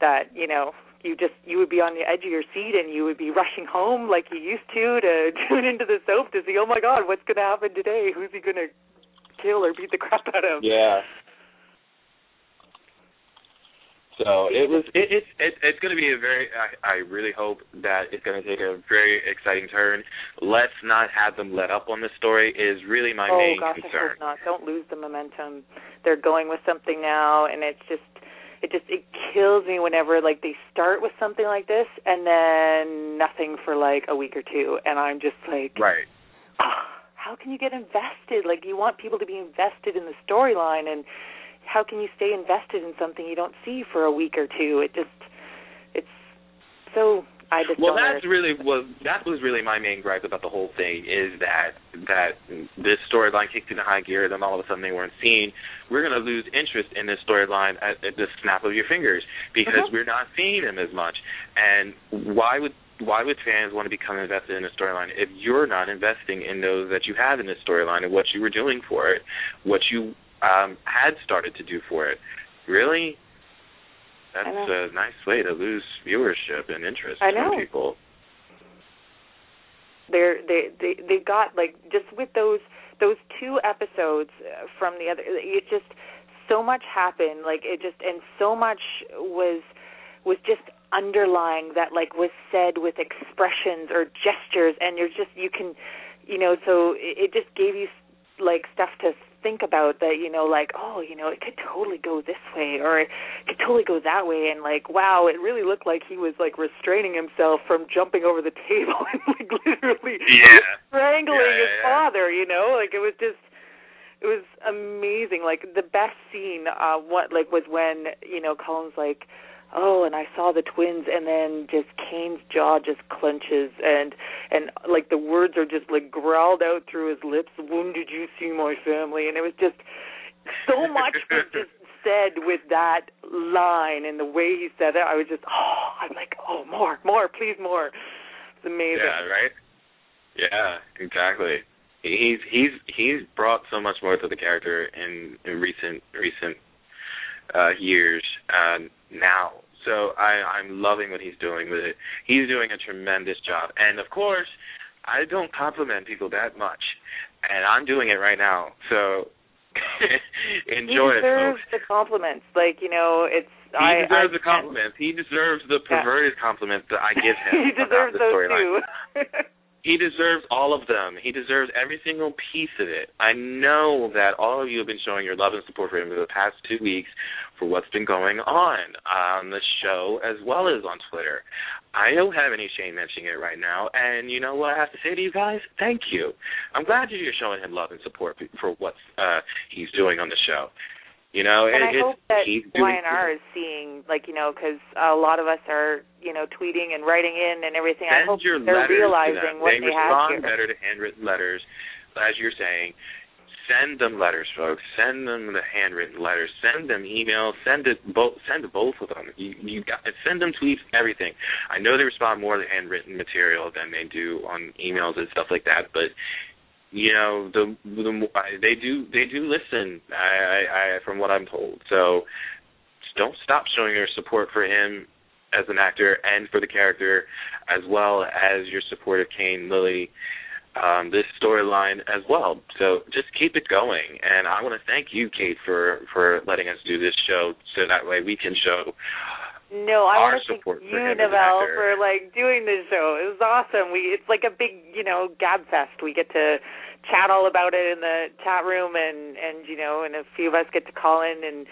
that, you know, you would be on the edge of your seat, and you would be rushing home like you used to tune into the soap to see, oh my God, what's going to happen today? Who's he going to kill or beat the crap out of? Yeah. So it's going to be a very. I really hope that it's going to take a very exciting turn. Let's not have them let up on this story. Is really my main concern. Oh gosh, I hope not. Don't lose the momentum. They're going with something now, and it's just. It kills me whenever, like, they start with something like this and then nothing for, like, a week or two. And I'm just like, right. Oh, how can you get invested? Like, you want people to be invested in the storyline, and how can you stay invested in something you don't see for a week or two? That was really my main gripe about the whole thing, is that this storyline kicked into high gear, then all of a sudden they weren't seen. We're going to lose interest in this storyline at the snap of your fingers because we're not seeing them as much. And why would fans want to become invested in a storyline if you're not investing in those that you have in this storyline and what you were doing for it, what you had started to do for it? Really? That's a nice way to lose viewership and interest from people. They got, like, just with those two episodes from the other, it just, so much happened, like, it just, and so much was just underlying that, like, was said with expressions or gestures, and you're just, you can, you know, so it just gave you, like, stuff to think about that, you know, like, oh, you know, it could totally go this way or it could totally go that way, and like, wow, it really looked like he was, like, restraining himself from jumping over the table and, like, literally strangling his father, you know, like, it was amazing. Like, the best scene was when, you know, Colin's like, oh, and I saw the twins, and then just Kane's jaw just clenches, and like, the words are just, like, growled out through his lips, when did you see my family? And it was just, so much was just said with that line, and the way he said it, I was just, more, please, more. It's amazing. Yeah, right? Yeah, exactly. He's brought so much more to the character in recent years, now. So I'm loving what he's doing with it. He's doing a tremendous job. And, of course, I don't compliment people that much. And I'm doing it right now. So enjoy it, folks. He deserves the compliments. Like, you know, it's... He deserves the compliments. He deserves the perverted compliments that I give him. He deserves those too. He deserves all of them. He deserves every single piece of it. I know that all of you have been showing your love and support for him for the past 2 weeks for what's been going on the show as well as on Twitter. I don't have any shame mentioning it right now, and you know what I have to say to you guys? Thank you. I'm glad you're showing him love and support for what he's doing on the show. You know, and I hope that Y&R is seeing, like, you know, because a lot of us are, you know, tweeting and writing in and everything. I hope they're realizing what they have here. They respond better to handwritten letters, as you're saying. Send them letters, folks. Send them the handwritten letters. Send them emails. Send both of them. You got, send them tweets, everything. I know they respond more to handwritten material than they do on emails and stuff like that, but... you know, they do listen. I from what I'm told. So don't stop showing your support for him as an actor and for the character, as well as your support of Kane, Lily, this storyline as well. So just keep it going. And I want to thank you, Kate, for letting us do this show, so that way we can show. No, I want to thank you, Neville, for, like, doing this show. It was awesome. It's like a big, you know, gab fest. We get to chat all about it in the chat room, and you know, and a few of us get to call in and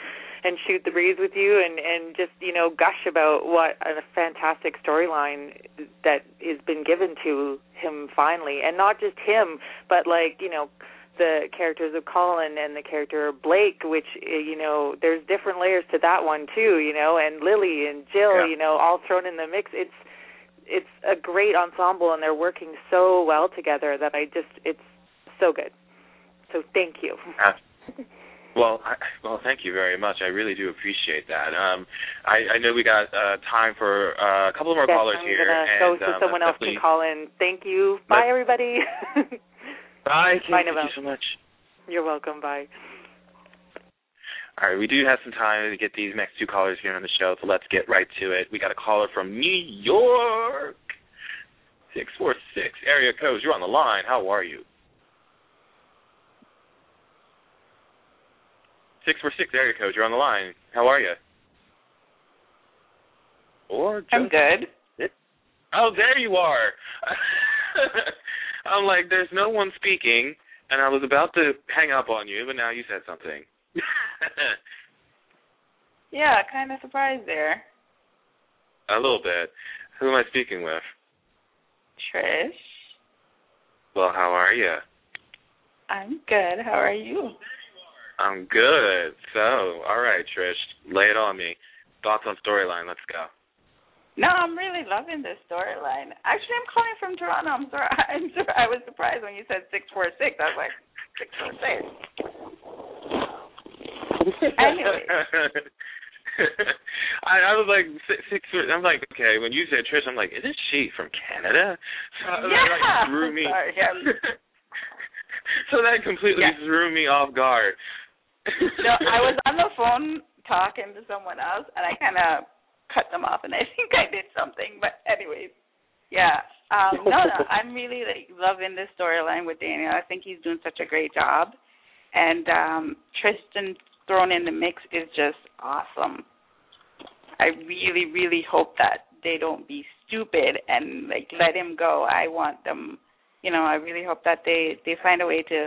shoot the breeze with you and just, you know, gush about what a fantastic storyline that has been given to him finally. And not just him, but, like, you know, the characters of Colin and the character of Blake, which, you know, there's different layers to that one too, you know, and Lily and Jill, you know, all thrown in the mix. It's a great ensemble, and they're working so well together that it's so good. So thank you. Well, thank you very much. I really do appreciate that. I know we got time for a couple of more callers here. And so someone else can call in. Thank you. Bye, everybody. Bye, Kate. Bye, thank you so much. You're welcome. Bye. All right, we do have some time to get these next two callers here on the show, so let's get right to it. We got a caller from New York, 646 area code. You're on the line. How are you? 646 area code. You're on the line. How are you? Or just, I'm good. Oh, there you are. I'm like, there's no one speaking, and I was about to hang up on you, but now you said something. Yeah, kind of surprised there. A little bit. Who am I speaking with? Trish. Well, how are you? I'm good. How are you? I'm good. So, all right, Trish, lay it on me. Thoughts on storyline. Let's go. No, I'm really loving this storyline. Actually, I'm calling from Toronto. I'm sorry. I was surprised when you said 646. I was like, 646. Anyway. I was like, I'm like, okay, when you said Trish, I'm like, isn't she from Canada? So yeah. Like, threw me. Sorry, yeah. So that completely threw me off guard. No, I was on the phone talking to someone else, and I kind of cut them off, and I think I did something. But anyways, yeah. I'm really, like, loving this storyline with Daniel. I think he's doing such a great job. And Tristan thrown in the mix is just awesome. I really, really hope that they don't be stupid and, like, let him go. I want them, you know, I really hope that they find a way to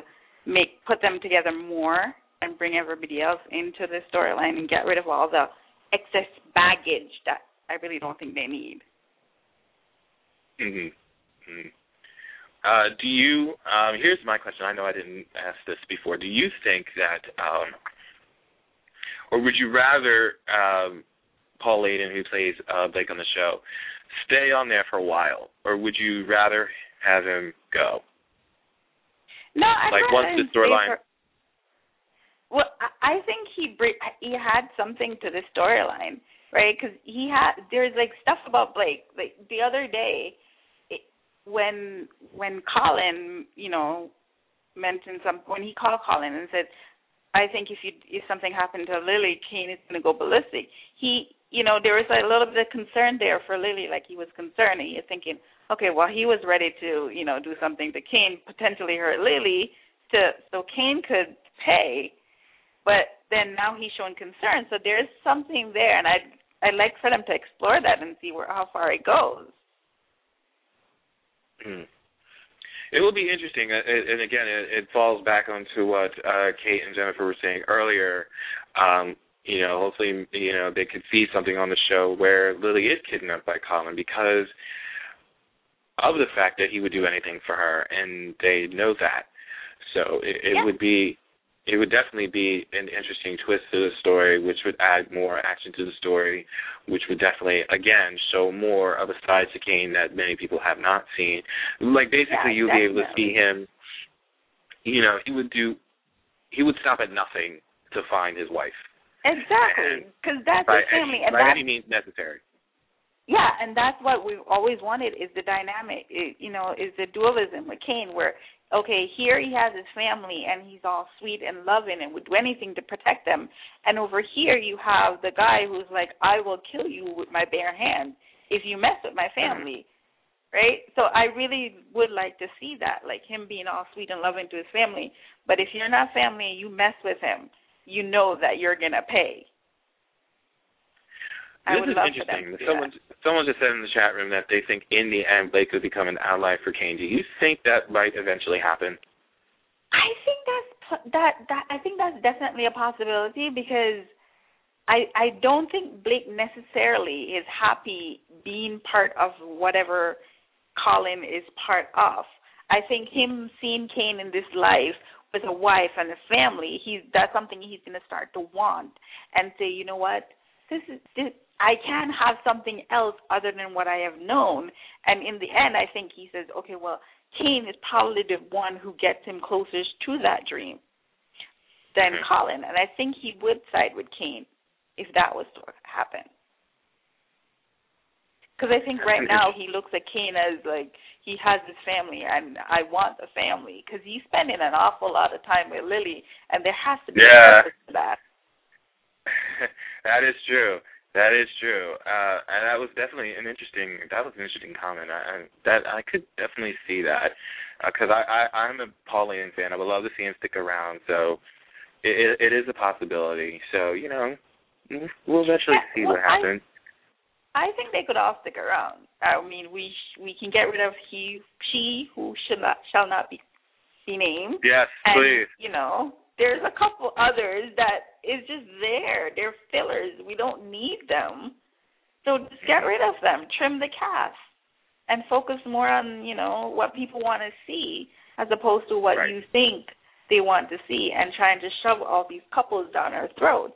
put them together more and bring everybody else into the storyline and get rid of all the excess baggage that I really don't think they need. Mm-hmm. Mm-hmm. Do you, here's my question. I know I didn't ask this before. Do you think that, or would you rather Paul Layden, who plays Blake on the show, stay on there for a while, or would you rather have him go? No, I like once the storyline. Well, I think he had something to the storyline, right? Because there's like stuff about Blake. Like the other day, when Colin, you know, mentioned when he called Colin and said, I think if something happened to Lily, Kane is going to go ballistic. He, you know, there was a little bit of concern there for Lily, like he was concerned. And you're thinking, okay, well, he was ready to, you know, do something to Kane, potentially hurt Lily, so Kane could pay. But then now he's showing concern. So there's something there, and I'd like for them to explore that and see how far it goes. Mm. It will be interesting, and again, it falls back onto what Kate and Jennifer were saying earlier. You know, hopefully, you know, they could see something on the show where Lily is kidnapped by Colin because of the fact that he would do anything for her, and they know that. So it would definitely be an interesting twist to the story, which would add more action to the story, which would definitely, again, show more of a side to Kane that many people have not seen. Like, basically, you'll be able to see him, you know, he would stop at nothing to find his wife. Exactly, because that's his family. By any means necessary. Yeah, and that's what we've always wanted is the dynamic, you know, is the dualism with Kane where, okay, here he has his family and he's all sweet and loving and would do anything to protect them. And over here you have the guy who's like, I will kill you with my bare hands if you mess with my family, right? So I really would like to see that, like him being all sweet and loving to his family. But if you're not family, you mess with him, you know that you're going to pay. This is interesting. Someone just said in the chat room that they think in the end Blake could become an ally for Kane. Do you think that might eventually happen? I think that's definitely a possibility because I don't think Blake necessarily is happy being part of whatever Colin is part of. I think him seeing Kane in this life with a wife and a family, that's something he's going to start to want and say, you know what, I can have something else other than what I have known. And in the end, I think he says, okay, well, Kane is probably the one who gets him closest to that dream than Colin. And I think he would side with Kane if that was to happen. Because I think right now he looks at Kane as like he has his family and I want the family. Because he's spending an awful lot of time with Lily and there has to be a purpose to that. That is true. That is true. And that was definitely an interesting comment. I could definitely see that because I'm a Pauline fan. I would love to see him stick around. So it is a possibility. So, you know, we'll eventually see what happens. I think they could all stick around. I mean, we can get rid of she who shall not be named. Yes, and, please. You know, there's a couple others that is just there. They're fillers. We don't need them. So just get rid of them. Trim the cast and focus more on, you know, what people want to see as opposed to what you think they want to see and trying to shove all these couples down our throats.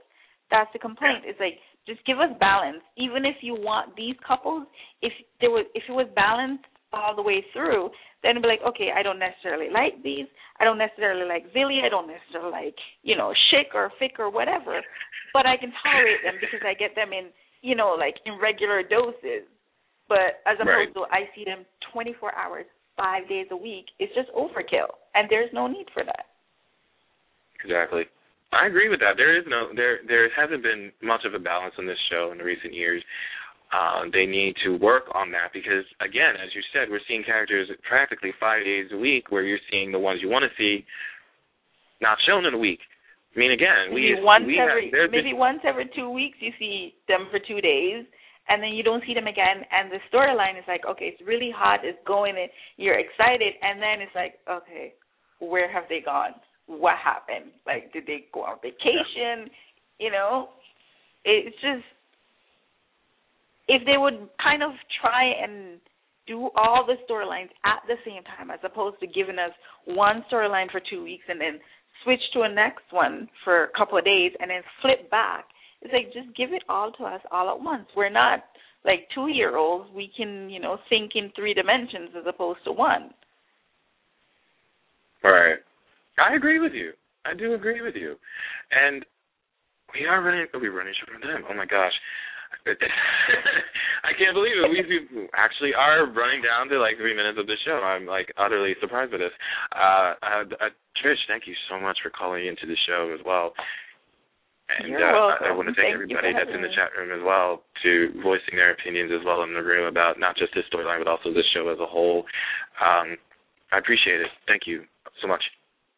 That's the complaint. It's like, just give us balance. Even if you want these couples, if it was balanced all the way through, then it'd be like, okay, I don't necessarily like these. I don't necessarily like Zilly. I don't necessarily like, you know, Schick or Fick or whatever. But I can tolerate them because I get them in, you know, like in regular doses. But as opposed to I see them 24 hours, 5 days a week, it's just overkill. And there's no need for that. Exactly. I agree with that. There hasn't been much of a balance on this show in recent years. They need to work on that because, again, as you said, we're seeing characters practically 5 days a week where you're seeing the ones you want to see not shown in a week. I mean, again, once every 2 weeks you see them for 2 days, and then you don't see them again, and the storyline is like, okay, it's really hot, it's going, and you're excited, and then it's like, okay, where have they gone? What happened? Like, did they go on vacation? Yeah. You know, it's just, if they would kind of try and do all the storylines at the same time as opposed to giving us one storyline for 2 weeks and then switch to a next one for a couple of days and then flip back, it's like, just give it all to us all at once. We're not like 2-year-olds. We can, you know, think in 3 dimensions as opposed to one. All right. I agree with you. I do agree with you. And we are running short on time. Oh, my gosh. I can't believe it. We actually are running down to, like, 3 minutes of the show. I'm, like, utterly surprised by this. Trish, thank you so much for calling into the show as well. And you're welcome. I want to thank everybody that's in the chat room as well to voicing their opinions as well in the room about not just this storyline but also this show as a whole. I appreciate it. Thank you so much.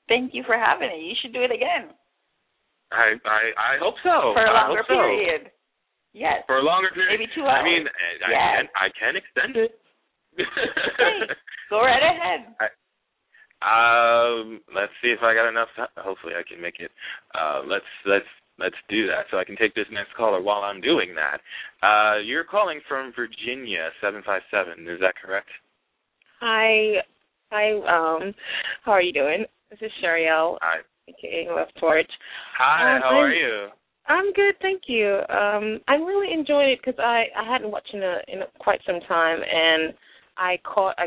Thank you for having it. You should do it again. I hope so. For a longer period. Yes. For a longer period. Maybe 2 hours. I mean, yes. I can extend it. Okay. Go right ahead. Let's see if I got enough time. Hopefully I can make it. Let's do that. So I can take this next caller while I'm doing that. You're calling from Virginia, 757. Is that correct? Hi. How are you doing? This is Sharielle. Hi. AKA Love Torch. Hi, how are you? I'm good, thank you. I'm really enjoying it because I hadn't watched in quite some time, and I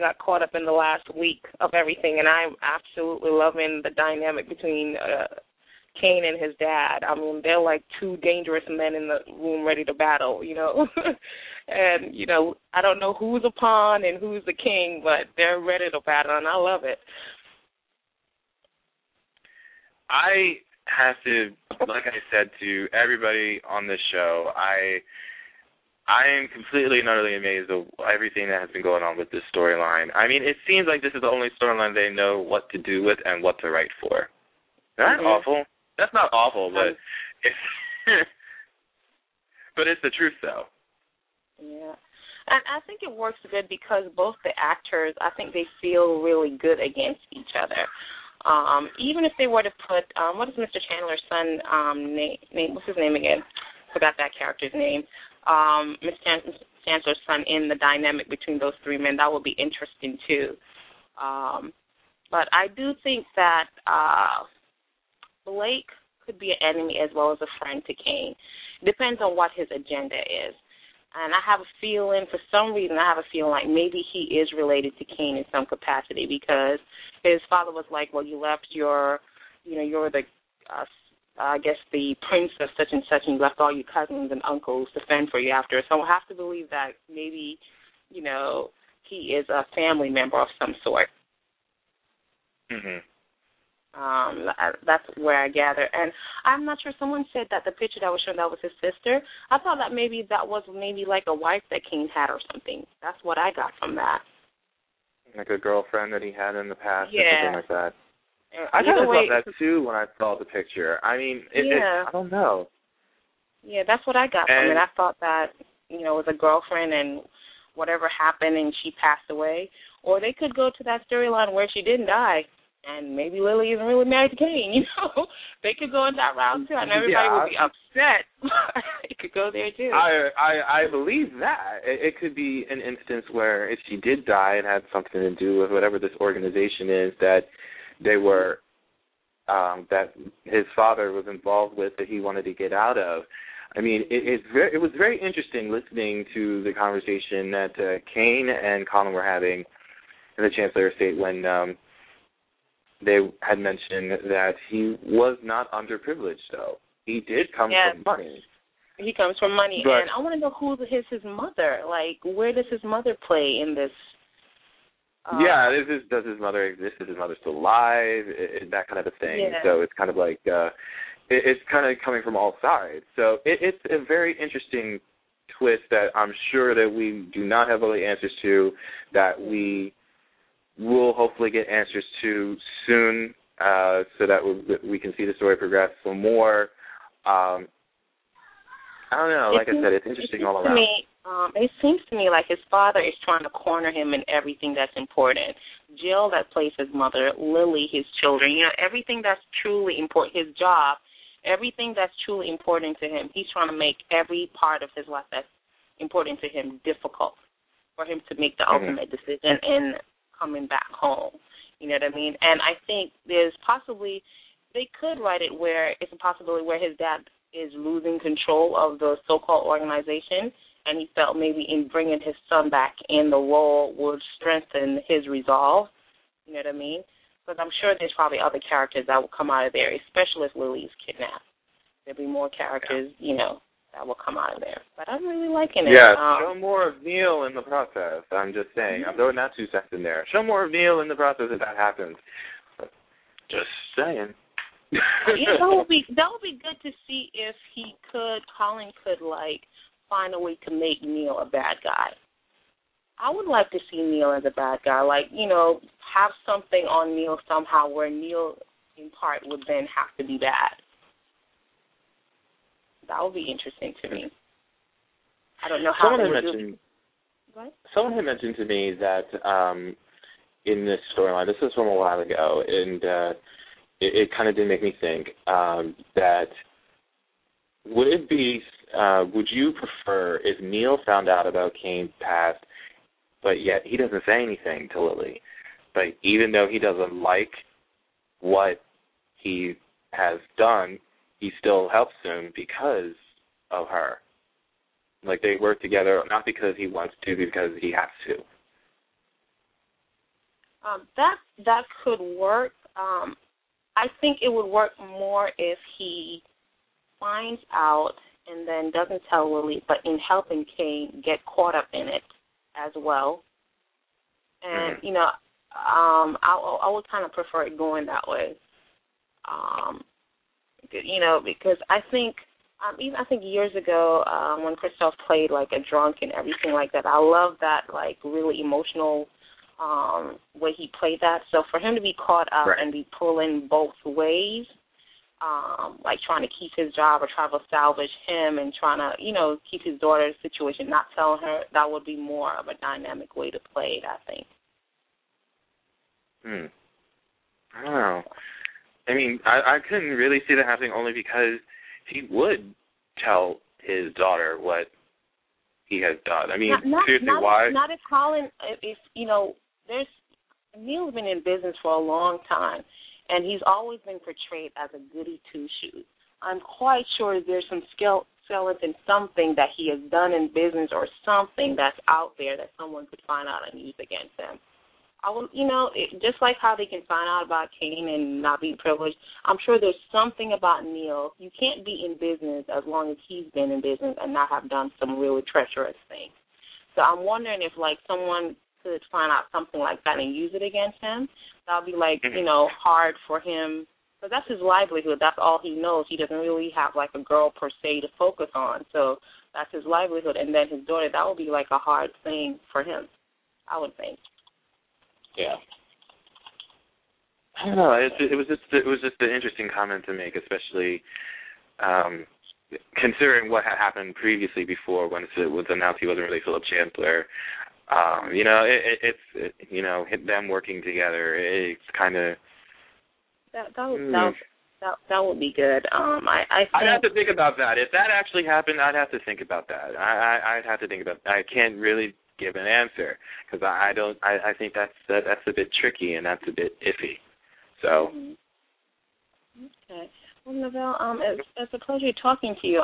got caught up in the last week of everything, and I'm absolutely loving the dynamic between Kane and his dad. I mean, they're like 2 dangerous men in the room ready to battle, you know. And, you know, I don't know who's a pawn and who's the king, but they're ready to battle, and I love it. I have to, like I said to everybody on this show, I am completely and utterly amazed at everything that has been going on with this storyline. I mean, it seems like this is the only storyline they know what to do with and what to write for. That's awful. That's not awful, but it's but it's the truth, though. Yeah. And I think it works good because both the actors, I think they feel really good against each other. Even if they were to put, what is Mr. Chandler's son name? What's his name again? Forgot that character's name. Mr. Chandler's son in the dynamic between those 3 men, that would be interesting too. But I do think that Blake could be an enemy as well as a friend to Kane. It depends on what his agenda is. And I have a feeling, for some reason, I have a feeling like maybe he is related to Kane in some capacity because his father was like, well, you left your, you know, you're the, I guess, the prince of such and such, and you left all your cousins and uncles to fend for you after. So I have to believe that maybe, you know, he is a family member of some sort. Mm-hmm. That's where I gather. And I'm not sure, someone said that the picture that was shown, that was his sister. I thought that maybe that was maybe like a wife that Kane had or something. That's what I got from that. Like a girlfriend that he had in the past or something like that. I kind of thought that too when I saw the picture. I mean, I don't know. Yeah, that's what I got from it. I thought that you know, was a girlfriend and whatever happened and she passed away. Or they could go to that storyline where she didn't die and maybe Lily isn't really married to Kane, you know. They could go in that route, too. I know everybody would be upset. It could go there, too. I believe that. It could be an instance where if she did die and had something to do with whatever this organization is that they were, that his father was involved with that he wanted to get out of. I mean, it was very interesting listening to the conversation that Kane and Colin were having in the Chancellor Estate when they had mentioned that he was not underprivileged, though. He did come from money. He comes from money. But, and I want to know who his mother, like, where does his mother play in this? Does his mother exist? Is his mother still alive? That kind of a thing. Yeah. So it's kind of like... it's kind of coming from all sides. So it's a very interesting twist that I'm sure that we do not have all the answers to, that we will hopefully get answers to soon so that we can see the story progress some more. I don't know. Like I said, it's interesting all around. It seems to me like his father is trying to corner him in everything that's important. Jill, that plays his mother, Lily, his children, you know, everything that's truly important, his job, everything that's truly important to him, he's trying to make every part of his life that's important to him difficult for him to make the ultimate decision in coming back home. You know what I mean? And I think there's possibly, they could write it where it's a possibility where his dad is losing control of the so-called organization, and he felt maybe in bringing his son back in the role would strengthen his resolve. You know what I mean? Because I'm sure there's probably other characters that will come out of there, especially if Lily's kidnapped. There'll be more characters, you know, that will come out of there. But I'm really liking it. Yeah, show more of Neil in the process. I'm just saying. I'm throwing that 2 cents in there. Show more of Neil in the process if that happens. Just saying. Yeah, that would be good to see if he could, Colin could, like, find a way to make Neil a bad guy. I would like to see Neil as a bad guy. Like, you know, have something on Neil somehow where Neil, in part, would then have to be bad. That would be interesting to me. I don't know how to do it. What? Someone had mentioned to me that in this storyline, this was from a while ago, and it kind of did make me think that would it be... would you prefer if Neil found out about Kane's past, but yet he doesn't say anything to Lily? But even though he doesn't like what he has done, he still helps him because of her. Like, they work together, not because he wants to, because he has to. That could work. I think it would work more if he finds out and then doesn't tell Lily, but in helping Kane get caught up in it as well. And, you know, I would kind of prefer it going that way. You know, because I think, even years ago when Christoph played, like, a drunk and everything like that, I love that, like, really emotional way he played that. So for him to be caught up and be pulling both ways, like trying to keep his job or try to salvage him and trying to, you know, keep his daughter's situation, not telling her, that would be more of a dynamic way to play it, I think. I don't know. I mean, I couldn't really see that happening only because he would tell his daughter what he has done. I mean, seriously, why? Not if Colin, if, you know, Neil's been in business for a long time. And he's always been portrayed as a goody two-shoes. I'm quite sure there's some skeleton in something that he has done in business or something that's out there that someone could find out and use against him. I will, you know, just like how they can find out about Kane and not be privileged, I'm sure there's something about Neil. You can't be in business as long as he's been in business and not have done some really treacherous things. So I'm wondering if, like, someone could find out something like that and use it against him. That'll be, like, you know, hard for him. But that's his livelihood. That's all he knows. He doesn't really have, like, a girl per se to focus on. So that's his livelihood. And then his daughter, that would be, like, a hard thing for him, I would think. Yeah. I don't know. It was just an interesting comment to make, especially considering what had happened previously before when it was announced he wasn't really Philip Chancellor, them working together, it's kind of... That would be good. I'd have to think about that. If that actually happened, I'd have to think about that. I'd have to think about that. I can't really give an answer because I think that's a bit tricky and that's a bit iffy. So. Okay. Well, Neville, it's a pleasure talking to you.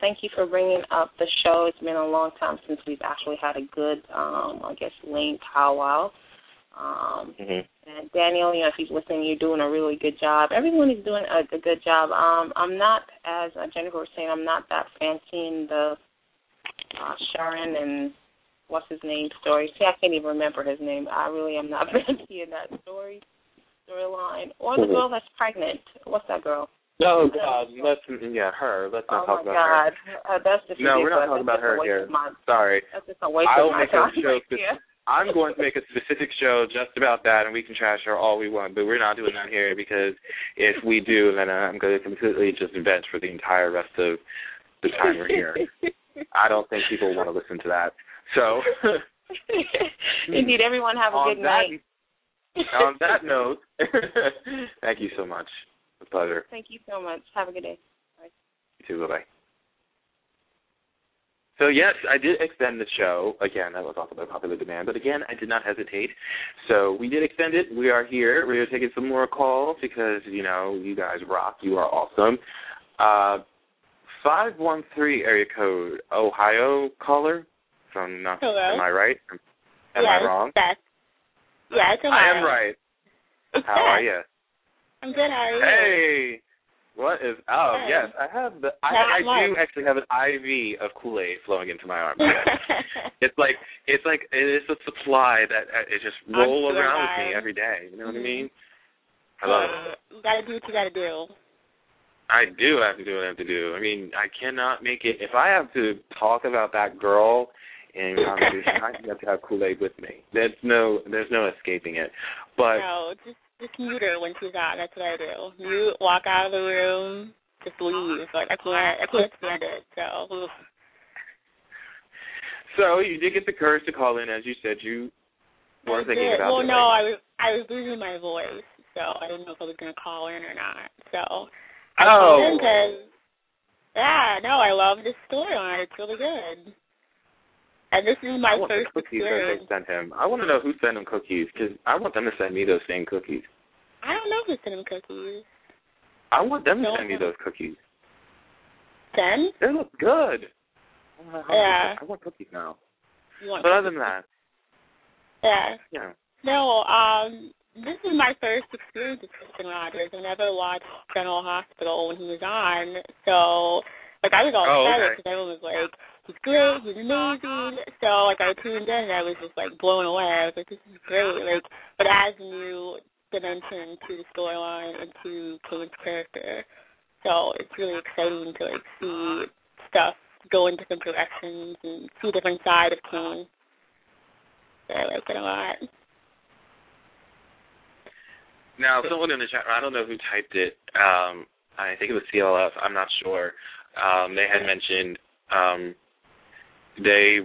Thank you for bringing up the show. It's been a long time since we've actually had a good, lame powwow. And Daniel, if he's listening, you're doing a really good job. Everyone is doing a good job. I'm not, as Jennifer was saying, I'm not that fancying the Sharon and what's-his-name story. See, I can't even remember his name. I really am not fancying that storyline. Or the girl that's pregnant. What's that girl? Oh, God. Her. Let's not talk about her. Oh, my God. That's just ridiculous. We're not talking about her here. Sorry. That's just a waste of my time. I'm going to make a specific show just about that, and we can trash her all we want, but we're not doing that here because if we do, then I'm going to completely just vent for the entire rest of the time we're here. I don't think people want to listen to that. So, indeed, everyone have a good night. On that note, thank you so much. A pleasure. Thank you so much. Have a good day. Bye. You too. Bye-bye. So, yes, I did extend the show. Again, that was also by popular demand. But, again, I did not hesitate. So we did extend it. We are here. We are taking some more calls because, you guys rock. You are awesome. 513 area code Ohio caller. So I'm not, hello? Am I right? Am I wrong? Yes, it's Ohio. I am right. How are you? I'm good. How are you? Hey. What is up? Okay. Yes, I have the. I do actually have an IV of Kool-Aid flowing into my arm. It's like it's a supply that it just rolls around with me every day. You know what I mean? I love it. You gotta do what you gotta do. I do have to do what I have to do. I mean, I cannot make it. If I have to talk about that girl in conversation, I have to have Kool-Aid with me. There's no escaping it. But. No, just mute her when she's out. That's what I do. Mute, walk out of the room, just leave. I couldn't stand it. So you did get the courage to call in, as you said you weren't thinking about it. Well, no, I was losing my voice, so I didn't know if I was going to call in or not. So I called in because, I love this storyline. It's really good. And this is my first experience. I want to know who sent him cookies, because I want them to send me those same cookies. I don't know who sent him cookies. I want them to send me those cookies. Send? They look good. Yeah. I want cookies now. But other than that. Yeah. Yeah. No, this is my first experience with Tristan Rogers. I never watched General Hospital when he was on, so... I was all excited because everyone was like, he's great, he's amazing. So, I tuned in and I was just, blown away. I was like, this is great. But adds a new dimension to the storyline and to Colin's character. So it's really exciting to, see stuff go in different directions and see a different side of Colin. So I like it a lot. Now, someone in the chat, I don't know who typed it. I think it was CLF. I'm not sure. They had mentioned they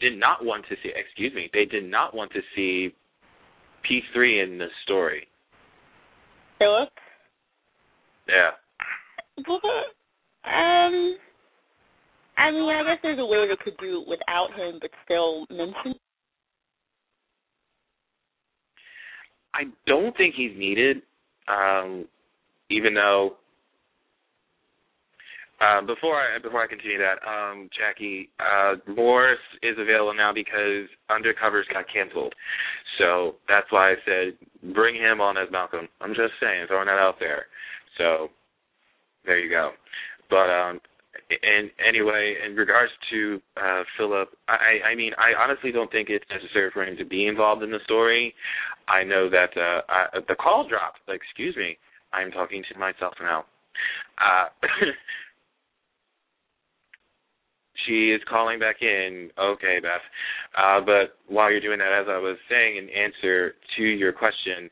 did not want to see P3 in the story. Philip? Yeah. I guess there's a way they could do it without him but still mention. I don't think he's needed, even though... Before I continue that, Jackie, Morris is available now because Undercovers got canceled. So that's why I said bring him on as Malcolm. I'm just saying, throwing that out there. So there you go. But anyway, in regards to Philip, I honestly don't think it's necessary for him to be involved in the story. I know that the call dropped. Excuse me, I'm talking to myself now. She is calling back in. Okay, Beth. But while you're doing that, as I was saying in answer to your question,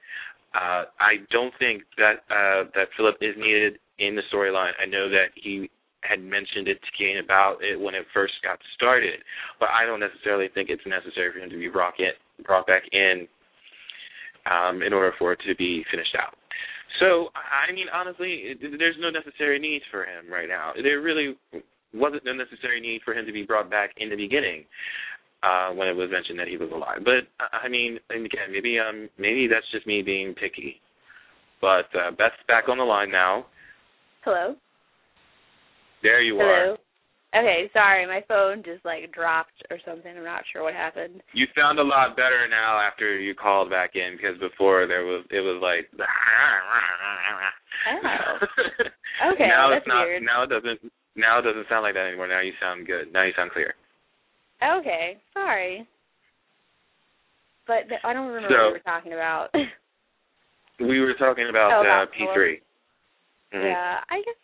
I don't think that Philip is needed in the storyline. I know that he had mentioned it to Kane about it when it first got started, but I don't necessarily think it's necessary for him to be brought back in order for it to be finished out. So, I mean, honestly, there's no necessary need for him right now. There really wasn't no necessary need for him to be brought back in the beginning when it was mentioned that he was alive. But, I mean, and again, maybe that's just me being picky. But Beth's back on the line now. Hello? There you are. Okay, sorry, my phone just, dropped or something. I'm not sure what happened. You sound a lot better now after you called back in, because before it was like... Oh. Okay, that's weird. Now it doesn't sound like that anymore. Now you sound good. Now you sound clear. Okay, sorry. But I don't remember what we were talking about. We were talking about P3. Mm-hmm. Yeah, I guess...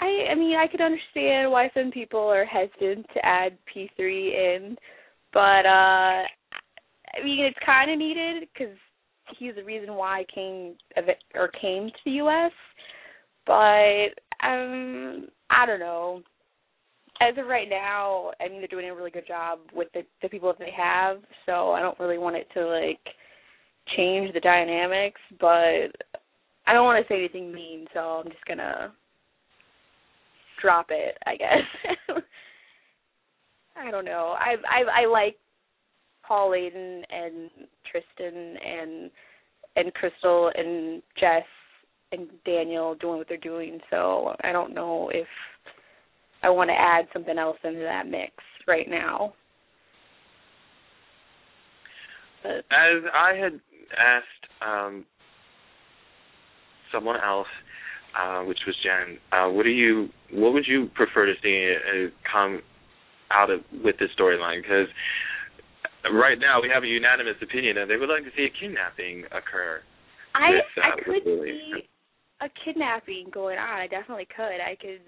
I mean, I could understand why some people are hesitant to add P3 in, but, I mean, it's kind of needed because he's the reason why came to the U.S., but I don't know. As of right now, I mean, they're doing a really good job with the people that they have, so I don't really want it to, change the dynamics, but I don't want to say anything mean, so I'm just going to... drop it, I guess. I don't know. I like Paul Layden and Tristan and Crystal and Jess and Daniel doing what they're doing, so I don't know if I want to add something else into that mix right now. But. As I had asked someone else, which was Jen. What would you prefer to see come out of with this storyline? Because right now we have a unanimous opinion, and they would like to see a kidnapping occur. I could see a kidnapping going on. I definitely could. I could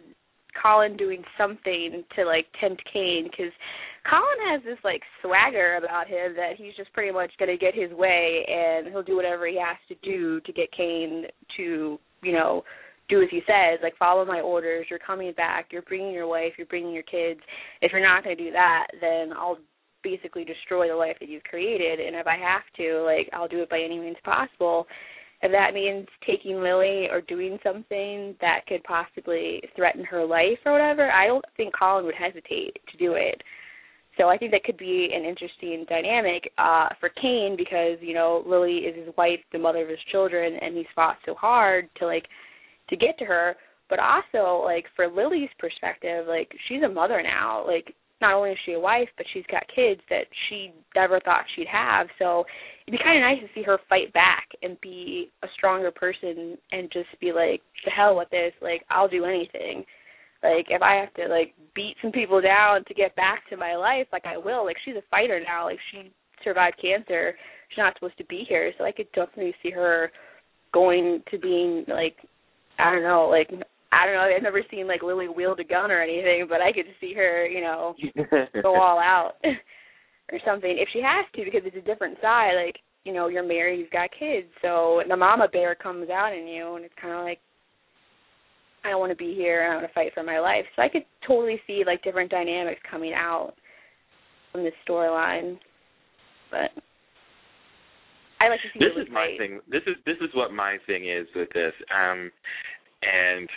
Colin doing something to tempt Kane, because Colin has this swagger about him that he's just pretty much going to get his way, and he'll do whatever he has to do to get Kane to do as he says, follow my orders, you're coming back, you're bringing your wife, you're bringing your kids. If you're not going to do that, then I'll basically destroy the life that you've created, and if I have to, I'll do it by any means possible. If that means taking Lily or doing something that could possibly threaten her life or whatever, I don't think Colin would hesitate to do it. So I think that could be an interesting dynamic for Kane because, Lily is his wife, the mother of his children, and he's fought so hard to get to her. But also, for Lily's perspective, she's a mother now. Not only is she a wife, but she's got kids that she never thought she'd have. So it'd be kind of nice to see her fight back and be a stronger person and just be the hell with this. I'll do anything. If I have to, beat some people down to get back to my life, I will. She's a fighter now. She survived cancer. She's not supposed to be here. So I could definitely see her going to being, I don't know. I've never seen, Lily wield a gun or anything, but I could see her, go all out or something. If she has to, because it's a different side. You're married, you've got kids. So the mama bear comes out in you, and it's kind of I don't want to be here, and I want to fight for my life. So I could totally see, different dynamics coming out from this storyline. But I like to see this is my fight. Thing. This is what my thing is with this. And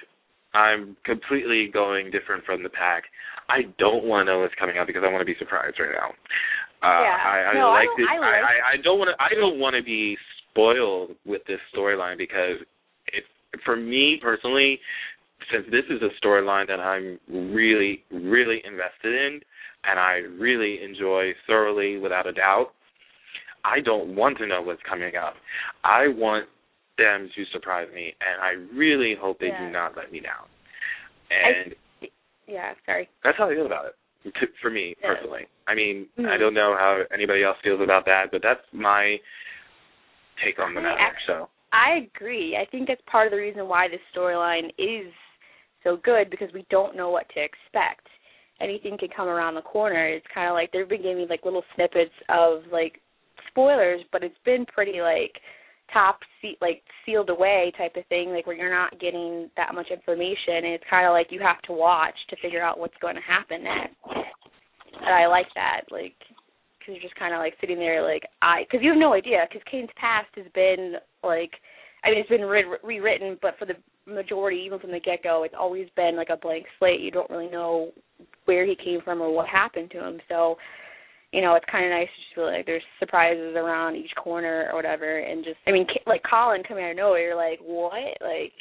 I'm completely going different from the pack. I don't want to know what's coming out because I want to be surprised right now. I don't want to be spoiled with this storyline because for me personally, since this is a storyline that I'm really, really invested in and I really enjoy thoroughly without a doubt, I don't want to know what's coming up. I want them to surprise me, and I really hope they do not let me down. And sorry. That's how I feel about it, for me personally. I mean, I don't know how anybody else feels about that, but that's my take on the matter, so... I agree. I think that's part of the reason why this storyline is so good, because we don't know what to expect. Anything can come around the corner. It's kind of they've been giving, little snippets of, spoilers, but it's been pretty, top sealed away type of thing, like where you're not getting that much information, and it's kind of like you have to watch to figure out what's going to happen next. And I like that, like, because you're just kind of like sitting there, like, because you have no idea, because Kane's past has been like, I mean, it's been rewritten, but for the majority, even from the get-go, it's always been like a blank slate. You don't really know where he came from or what happened to him. So, you know, it's kind of nice to just feel like there's surprises around each corner or whatever. And just, I mean, like Colin coming out of nowhere, you're like, what? Like,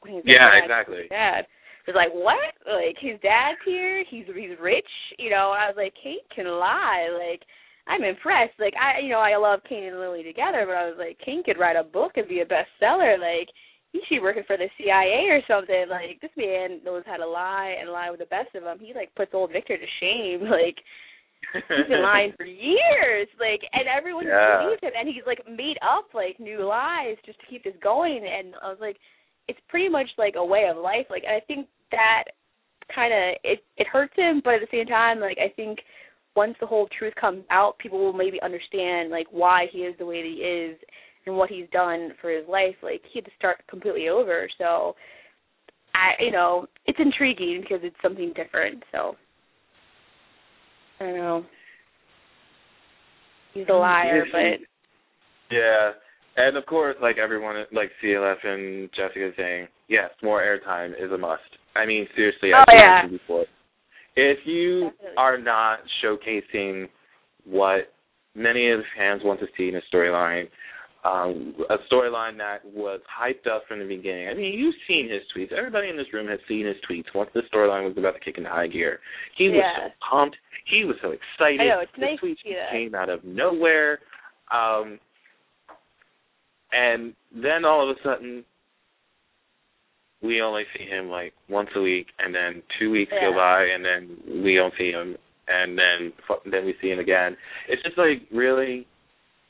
when he's yeah, exactly. Dad. It's like, what? Like, his dad's here. He's rich. You know, I was like, Kate can lie. Like, I'm impressed. Like, I love Kane and Lily together, but I was like, Kane could write a book and be a bestseller. Like, he should be working for the CIA or something. Like, this man knows how to lie and lie with the best of them. He, like, puts old Victor to shame. Like, he's been lying for years. Like, and everyone believes him. And he's, like, made up, like, new lies just to keep this going. And I was like, it's pretty much, like, a way of life. Like, and I think that kind of, it hurts him, but at the same time, like, I think once the whole truth comes out, people will maybe understand, like, why he is the way that he is and what he's done for his life. Like, he had to start completely over. So, it's intriguing because it's something different. So, I don't know. He's a liar, but... Yeah. And, of course, like everyone, like CLF and Jessica saying, yes, more airtime is a must. I mean, seriously, I've seen it before. If you are not showcasing what many of the fans want to see in a storyline that was hyped up from the beginning. I mean, you've seen his tweets. Everybody in this room has seen his tweets once the storyline was about to kick into high gear. He was so pumped. He was so excited. I know, it's nice to see that. The tweets came out of nowhere. And then all of a sudden, we only see him like once a week, and then 2 weeks go by, and then we don't see him, and then we see him again. It's just like, really,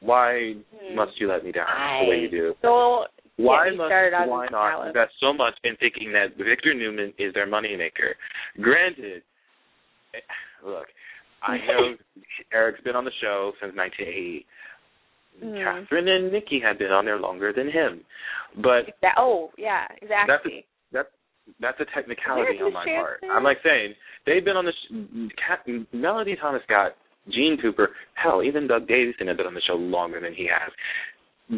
why must you let me down the way you do? So why not invest so much in thinking that Victor Newman is their moneymaker? Granted, look, I know Eric's been on the show since 1980. Catherine and Nikki had been on there longer than him, but exactly. That's a technicality on my part. I'm like saying they've been on the Melody Thomas Scott, Gene Cooper, hell, even Doug Davidson have been on the show longer than he has.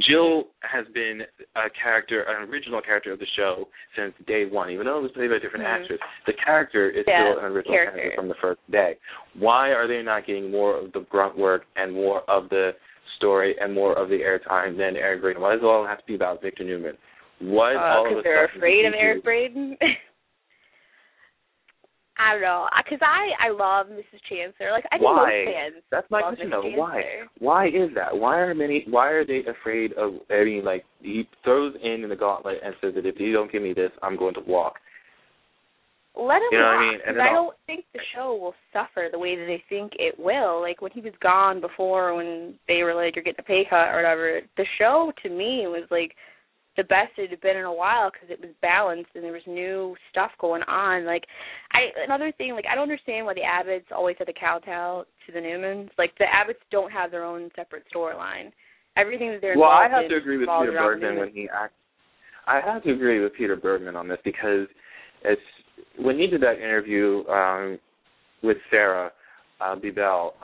Jill has been an original character of the show since day one, even though it was played by different actors. The character is still an original character from the first day. Why are they not getting more of the grunt work and more of the story and more of the airtime than Eric Braeden? Why does it all have to be about Victor Newman? Because they're afraid of Eric Braeden? I don't know. Because I love Mrs. Chancellor. Like, I think most fans. That's my question, though. Why? Why is that? Why are they afraid of? I mean, like, he throws in the gauntlet and says that if you don't give me this, I'm going to walk. Let him walk. I mean? And I don't think the show will suffer the way that they think it will. Like, when he was gone before, when they were like, you're getting a pay cut or whatever, the show, to me, was like the best it had been in a while because it was balanced and there was new stuff going on. Like, another thing, like, I don't understand why the Abbotts always have to kowtow to the Newmans. Like, the Abbotts don't have their own separate storyline. Everything that they're involved in. Well, I have to agree with Peter Bergman when he acts. I have to agree with Peter Bergman on this because it's, when he did that interview with Sarah Bibel,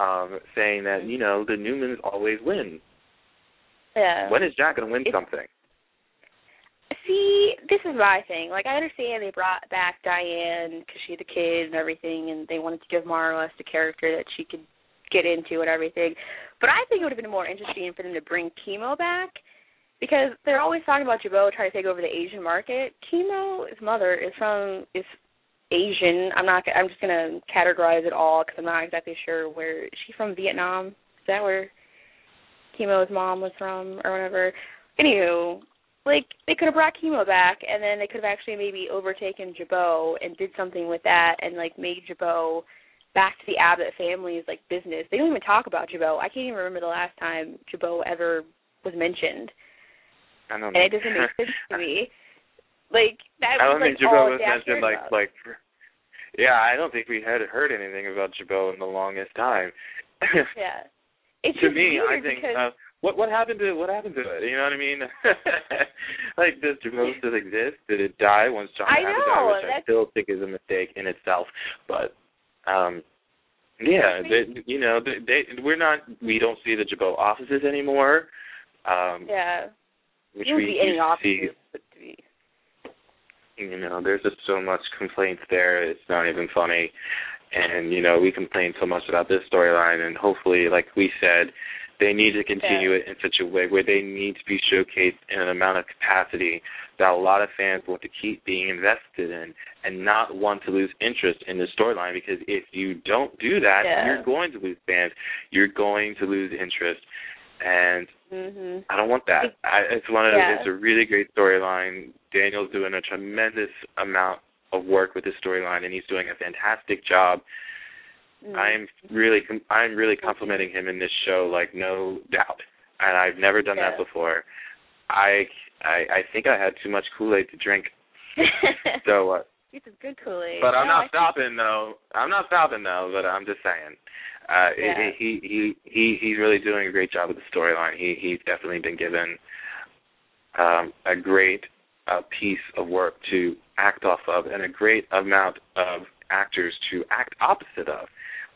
saying that, you know, the Newmans always win. Yeah. When is Jack going to win something? See, this is my thing. Like, I understand they brought back Diane because she had the kid and everything, and they wanted to give Maura West a character that she could get into and everything. But I think it would have been more interesting for them to bring Kimo back, because they're always talking about Jabot trying to take over the Asian market. Kimo, his mother, is Asian. I'm just gonna categorize it all because I'm not exactly sure where. Is she from Vietnam? Is that where Kimo's mom was from, or whatever? Anywho, like, they could have brought Kimo back, and then they could have actually maybe overtaken Jabot and did something with that, and like made Jabot back to the Abbott family's like business. They don't even talk about Jabot. I can't even remember the last time Jabot ever was mentioned. I don't know. And it doesn't make sense to me. Like, that was, like, all Jabot was mentioned, like, yeah, I don't think we had heard anything about Jabot in the longest time. Yeah. It's to me, I think what happened to it? You know what I mean? Like, does Jabot still exist? Did it die once John Abbott died, which I still think is a mistake in itself? But yeah, we don't see the Jabot offices anymore. Yeah, which we see any offices. You know, there's just so much complaints there. It's not even funny. And, you know, we complain so much about this storyline, and hopefully, like we said, they need to continue it in such a way where they need to be showcased in an amount of capacity that a lot of fans want to keep being invested in and not want to lose interest in the storyline, because if you don't do that, you're going to lose fans. You're going to lose interest. And I don't want that. It's a really great storyline. Daniel's doing a tremendous amount of work with this storyline, and he's doing a fantastic job. I'm really complimenting him in this show, like, no doubt. And I've never done that before. I think I had too much Kool-Aid to drink. So it's a good Kool-Aid. But I'm not stopping though. I'm not stopping though. But I'm just saying, he's really doing a great job with the storyline. He's definitely been given a great piece of work to act off of, and a great amount of actors to act opposite of.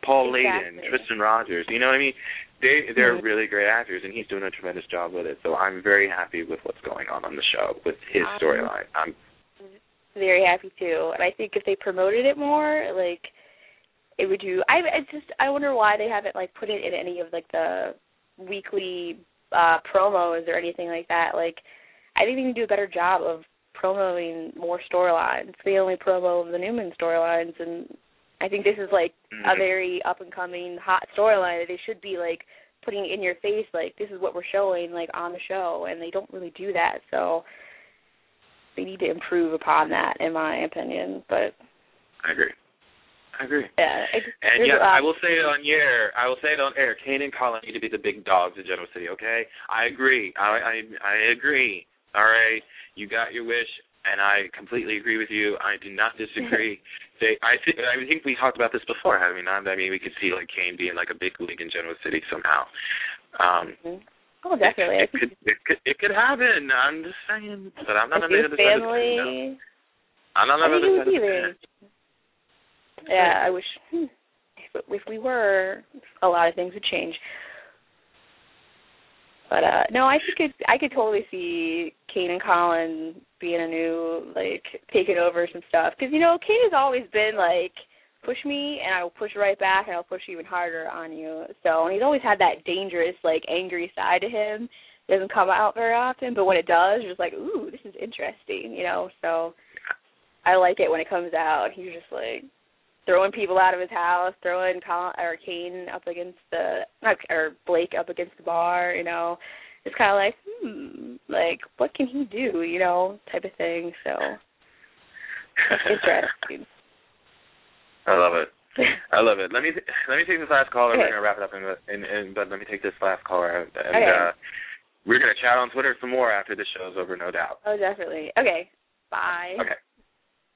Paul Layden, Tristan Rogers. You know what I mean? They're really great actors, and he's doing a tremendous job with it. So I'm very happy with what's going on the show with his storyline. I'm very happy too, and I think if they promoted it more, like, it would do. I wonder why they haven't, like, put it in any of, like, the weekly promos or anything like that. Like, I think they can do a better job of promoting more storylines. They only promo the Newman storylines, and I think this is, like, a very up and coming hot storyline that they should be, like, putting in your face. Like, this is what we're showing, like, on the show, and they don't really do that. So they need to improve upon that, in my opinion. But I agree. Yeah, I will say it on air. I will say it on air. CANE and COLIN need to be the big dogs in General City. Okay, I agree. I agree. All right, you got your wish, and I completely agree with you. I do not disagree. I think we talked about this before, haven't we not? I mean, we could see, like, CANE being, like, a big league in General City somehow. Oh, definitely. It could happen. I'm just saying, but I'm not on the other side of the fence. I'm not on the other side of the fence. Yeah, I wish if we were, a lot of things would change. But no, I could totally see CANE and COLIN being a new, like, taking over some stuff, because, you know, CANE has always been like, push me and I will push right back and I'll push even harder on you. So, and he's always had that dangerous, like, angry side to him. It doesn't come out very often, but when it does, you're just like, ooh, this is interesting, you know. So I like it when it comes out. He's just like, throwing people out of his house, throwing CANE up against the, or BLAKE up against the bar, you know. It's kind of like, like, what can he do, you know, type of thing. So, interesting. I love it. Let me take this last caller. Okay. We're going to wrap it up, but let me take this last caller. And we're going to chat on Twitter some more after this show's over, no doubt. Oh, definitely. Okay. Bye. Okay.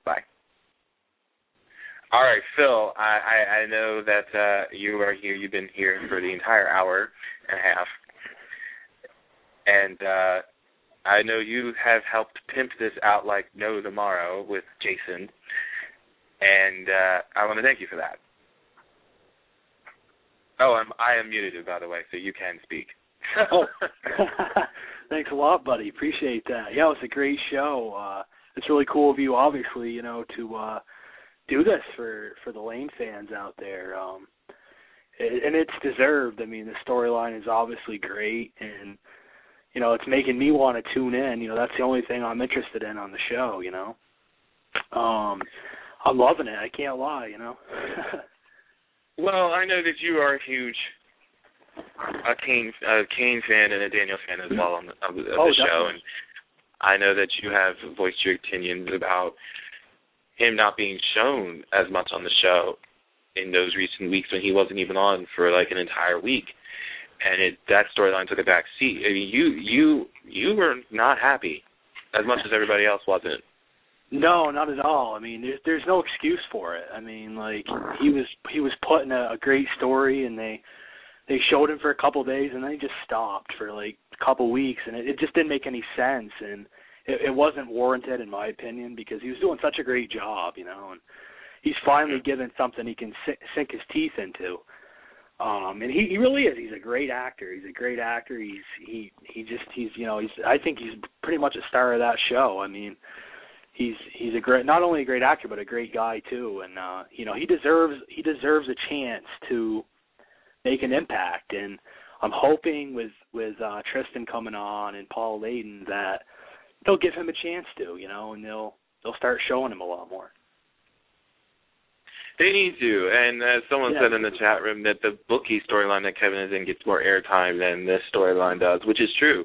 Bye. All right, Phil, I know that you are here. You've been here for the entire hour and a half. And I know you have helped pimp this out like no tomorrow with Jason. And I want to thank you for that. Oh, I am muted, by the way, so you can speak. Oh. Thanks a lot, buddy. Appreciate that. Yeah, it was a great show. It's really cool of you, obviously, you know, to do this for the Lane fans out there, and it's deserved. I mean, the storyline is obviously great, and, you know, it's making me want to tune in. You know, that's the only thing I'm interested in on the show, you know. I'm loving it. I can't lie, you know. Well, I know that you are a huge CANE fan and a Daniel fan as well on the show, and I know that you have voiced your opinions about him not being shown as much on the show in those recent weeks when he wasn't even on for, like, an entire week, and that storyline took a back seat. I mean, you were not happy as much as everybody else wasn't. No, not at all. I mean, there's no excuse for it. I mean, like, he was put in a great story, and they they showed him for a couple of days, and then he just stopped for like a couple of weeks, and it just didn't make any sense, and it wasn't warranted in my opinion, because he was doing such a great job, you know, and he's finally given something he can sink his teeth into. And he really is. He's a great actor. I think he's pretty much a star of that show. I mean, he's a great, not only a great actor, but a great guy too. And, you know, he deserves a chance to make an impact. And I'm hoping with Tristan coming on and Paul Layden that they'll give him a chance to, you know, and they'll start showing him a lot more. They need to, and as someone said in the chat room, that the bookie storyline that Kevin is in gets more airtime than this storyline does, which is true.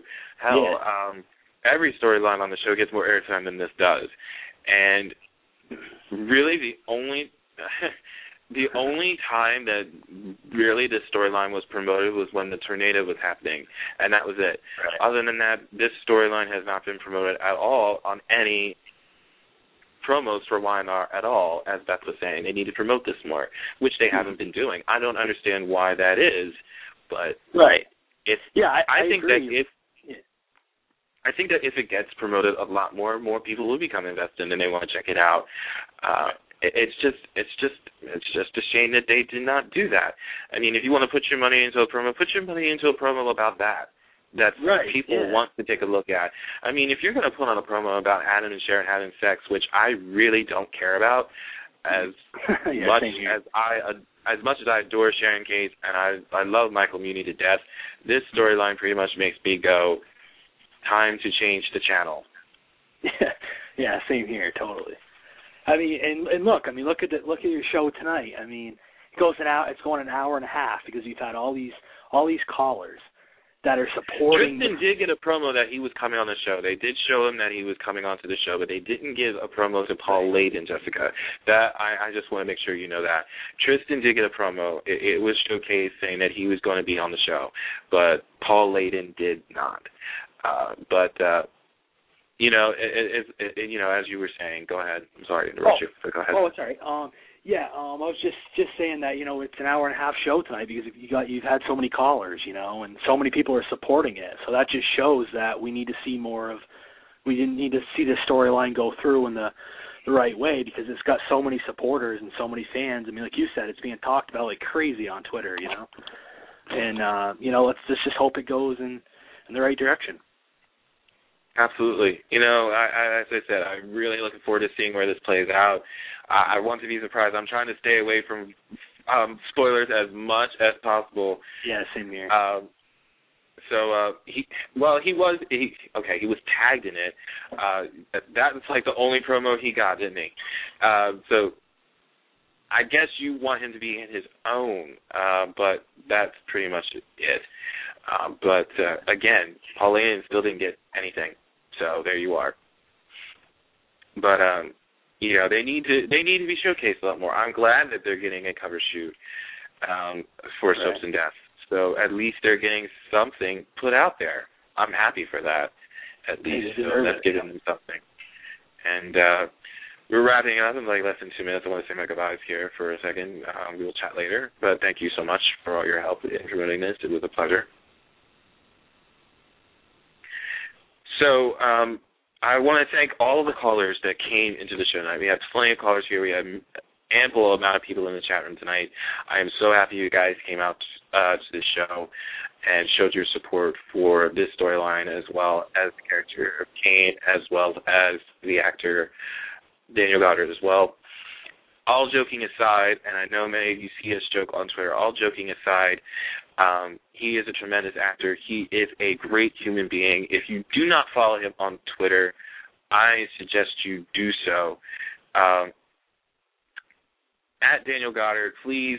Every storyline on the show gets more airtime than this does, and really the only time that really this storyline was promoted was when the tornado was happening, and that was it. Right. Other than that, this storyline has not been promoted at all on any promos for Y&R at all, as Beth was saying. They need to promote this more, which they haven't been doing. I don't understand why that is, but I think that if it gets promoted a lot more people will become invested and they want to check it out. It's just a shame that they did not do that. I mean, if you want to put your money into a promo, put your money into a promo about that. That's right, people want to take a look at. I mean, if you're going to put on a promo about Adam and Sharon having sex, which I really don't care about, as much as I adore Sharon Case and I love Michael Muni to death, this storyline pretty much makes me go, time to change the channel. Yeah, same here, totally. I mean, and look, I mean, look at your show tonight. I mean, it's going an hour and a half because you've had all these callers that are supporting. Tristan did get a promo that he was coming on the show. They did show him that he was coming onto the show, but they didn't give a promo to Paul Layden, Jessica. That I just want to make sure you know that. Tristan did get a promo. It was showcased saying that he was going to be on the show, but Paul Layden did not. As you were saying, go ahead. I'm sorry to interrupt you, but go ahead. Oh, sorry. I was just saying that, you know, it's an hour and a half show tonight because you've had so many callers, you know, and so many people are supporting it. So that just shows that we need to see this storyline go through in the right way, because it's got so many supporters and so many fans. I mean, like you said, it's being talked about like crazy on Twitter, you know. And, you know, let's just hope it goes in the right direction. Absolutely. You know, as I said, I'm really looking forward to seeing where this plays out. I want to be surprised. I'm trying to stay away from spoilers as much as possible. Yeah, same here. He was tagged in it. That was like the only promo he got, didn't he? So I guess you want him to be in his own, but that's pretty much it. Again, Pauline still didn't get anything. So there you are. But you know, they need to be showcased a lot more. I'm glad that they're getting a cover shoot for Soaps and Death. So at least they're getting something put out there. I'm happy for that. At least that's giving them something. And we're wrapping up in like less than 2 minutes. I want to say my goodbyes here for a second. We will chat later. But thank you so much for all your help in promoting this. It was a pleasure. So I want to thank all of the callers that came into the show tonight. We have plenty of callers here. We have an ample amount of people in the chat room tonight. I am so happy you guys came out to the show and showed your support for this storyline, as well as the character of Kane, as well as the actor Daniel Goddard as well. All joking aside, and I know many of you see us joke on Twitter, all joking aside, he is a tremendous actor. He is a great human being. If you do not follow him on Twitter, I suggest you do so. At Daniel Goddard, please,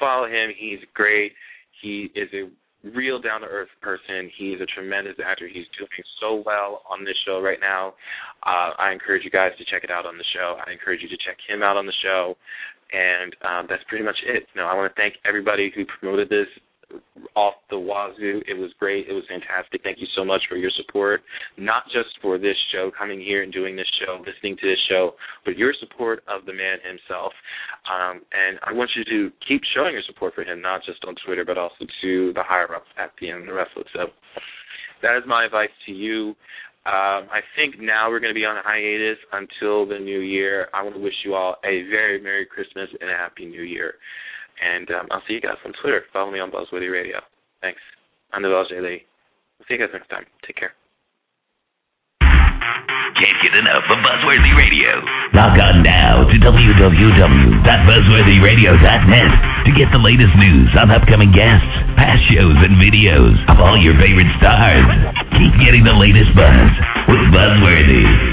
follow him. He's great. He is a real down-to-earth person. He is a tremendous actor. He's doing so well on this show right now. I encourage you guys to check it out on the show. I encourage you to check him out on the show. And that's pretty much it. No, I want to thank everybody who promoted this off the wazoo. It was great. It was fantastic. Thank you so much for your support, not just for this show, coming here and doing this show, listening to this show, but your support of the man himself. And I want you to keep showing your support for him, not just on Twitter, but also to the higher-ups at The Young and the Restless. So that is my advice to you. I think now we're going to be on a hiatus until the new year. I want to wish you all a very Merry Christmas and a Happy New Year. And I'll see you guys on Twitter. Follow me on Buzzworthy Radio. Thanks. I'm Bill J Lee. We'll see you guys next time. Take care. Can't get enough of Buzzworthy Radio. Log on now to www.buzzworthyradio.net to get the latest news on upcoming guests, past shows, and videos of all your favorite stars. Keep getting the latest buzz with Buzzworthy.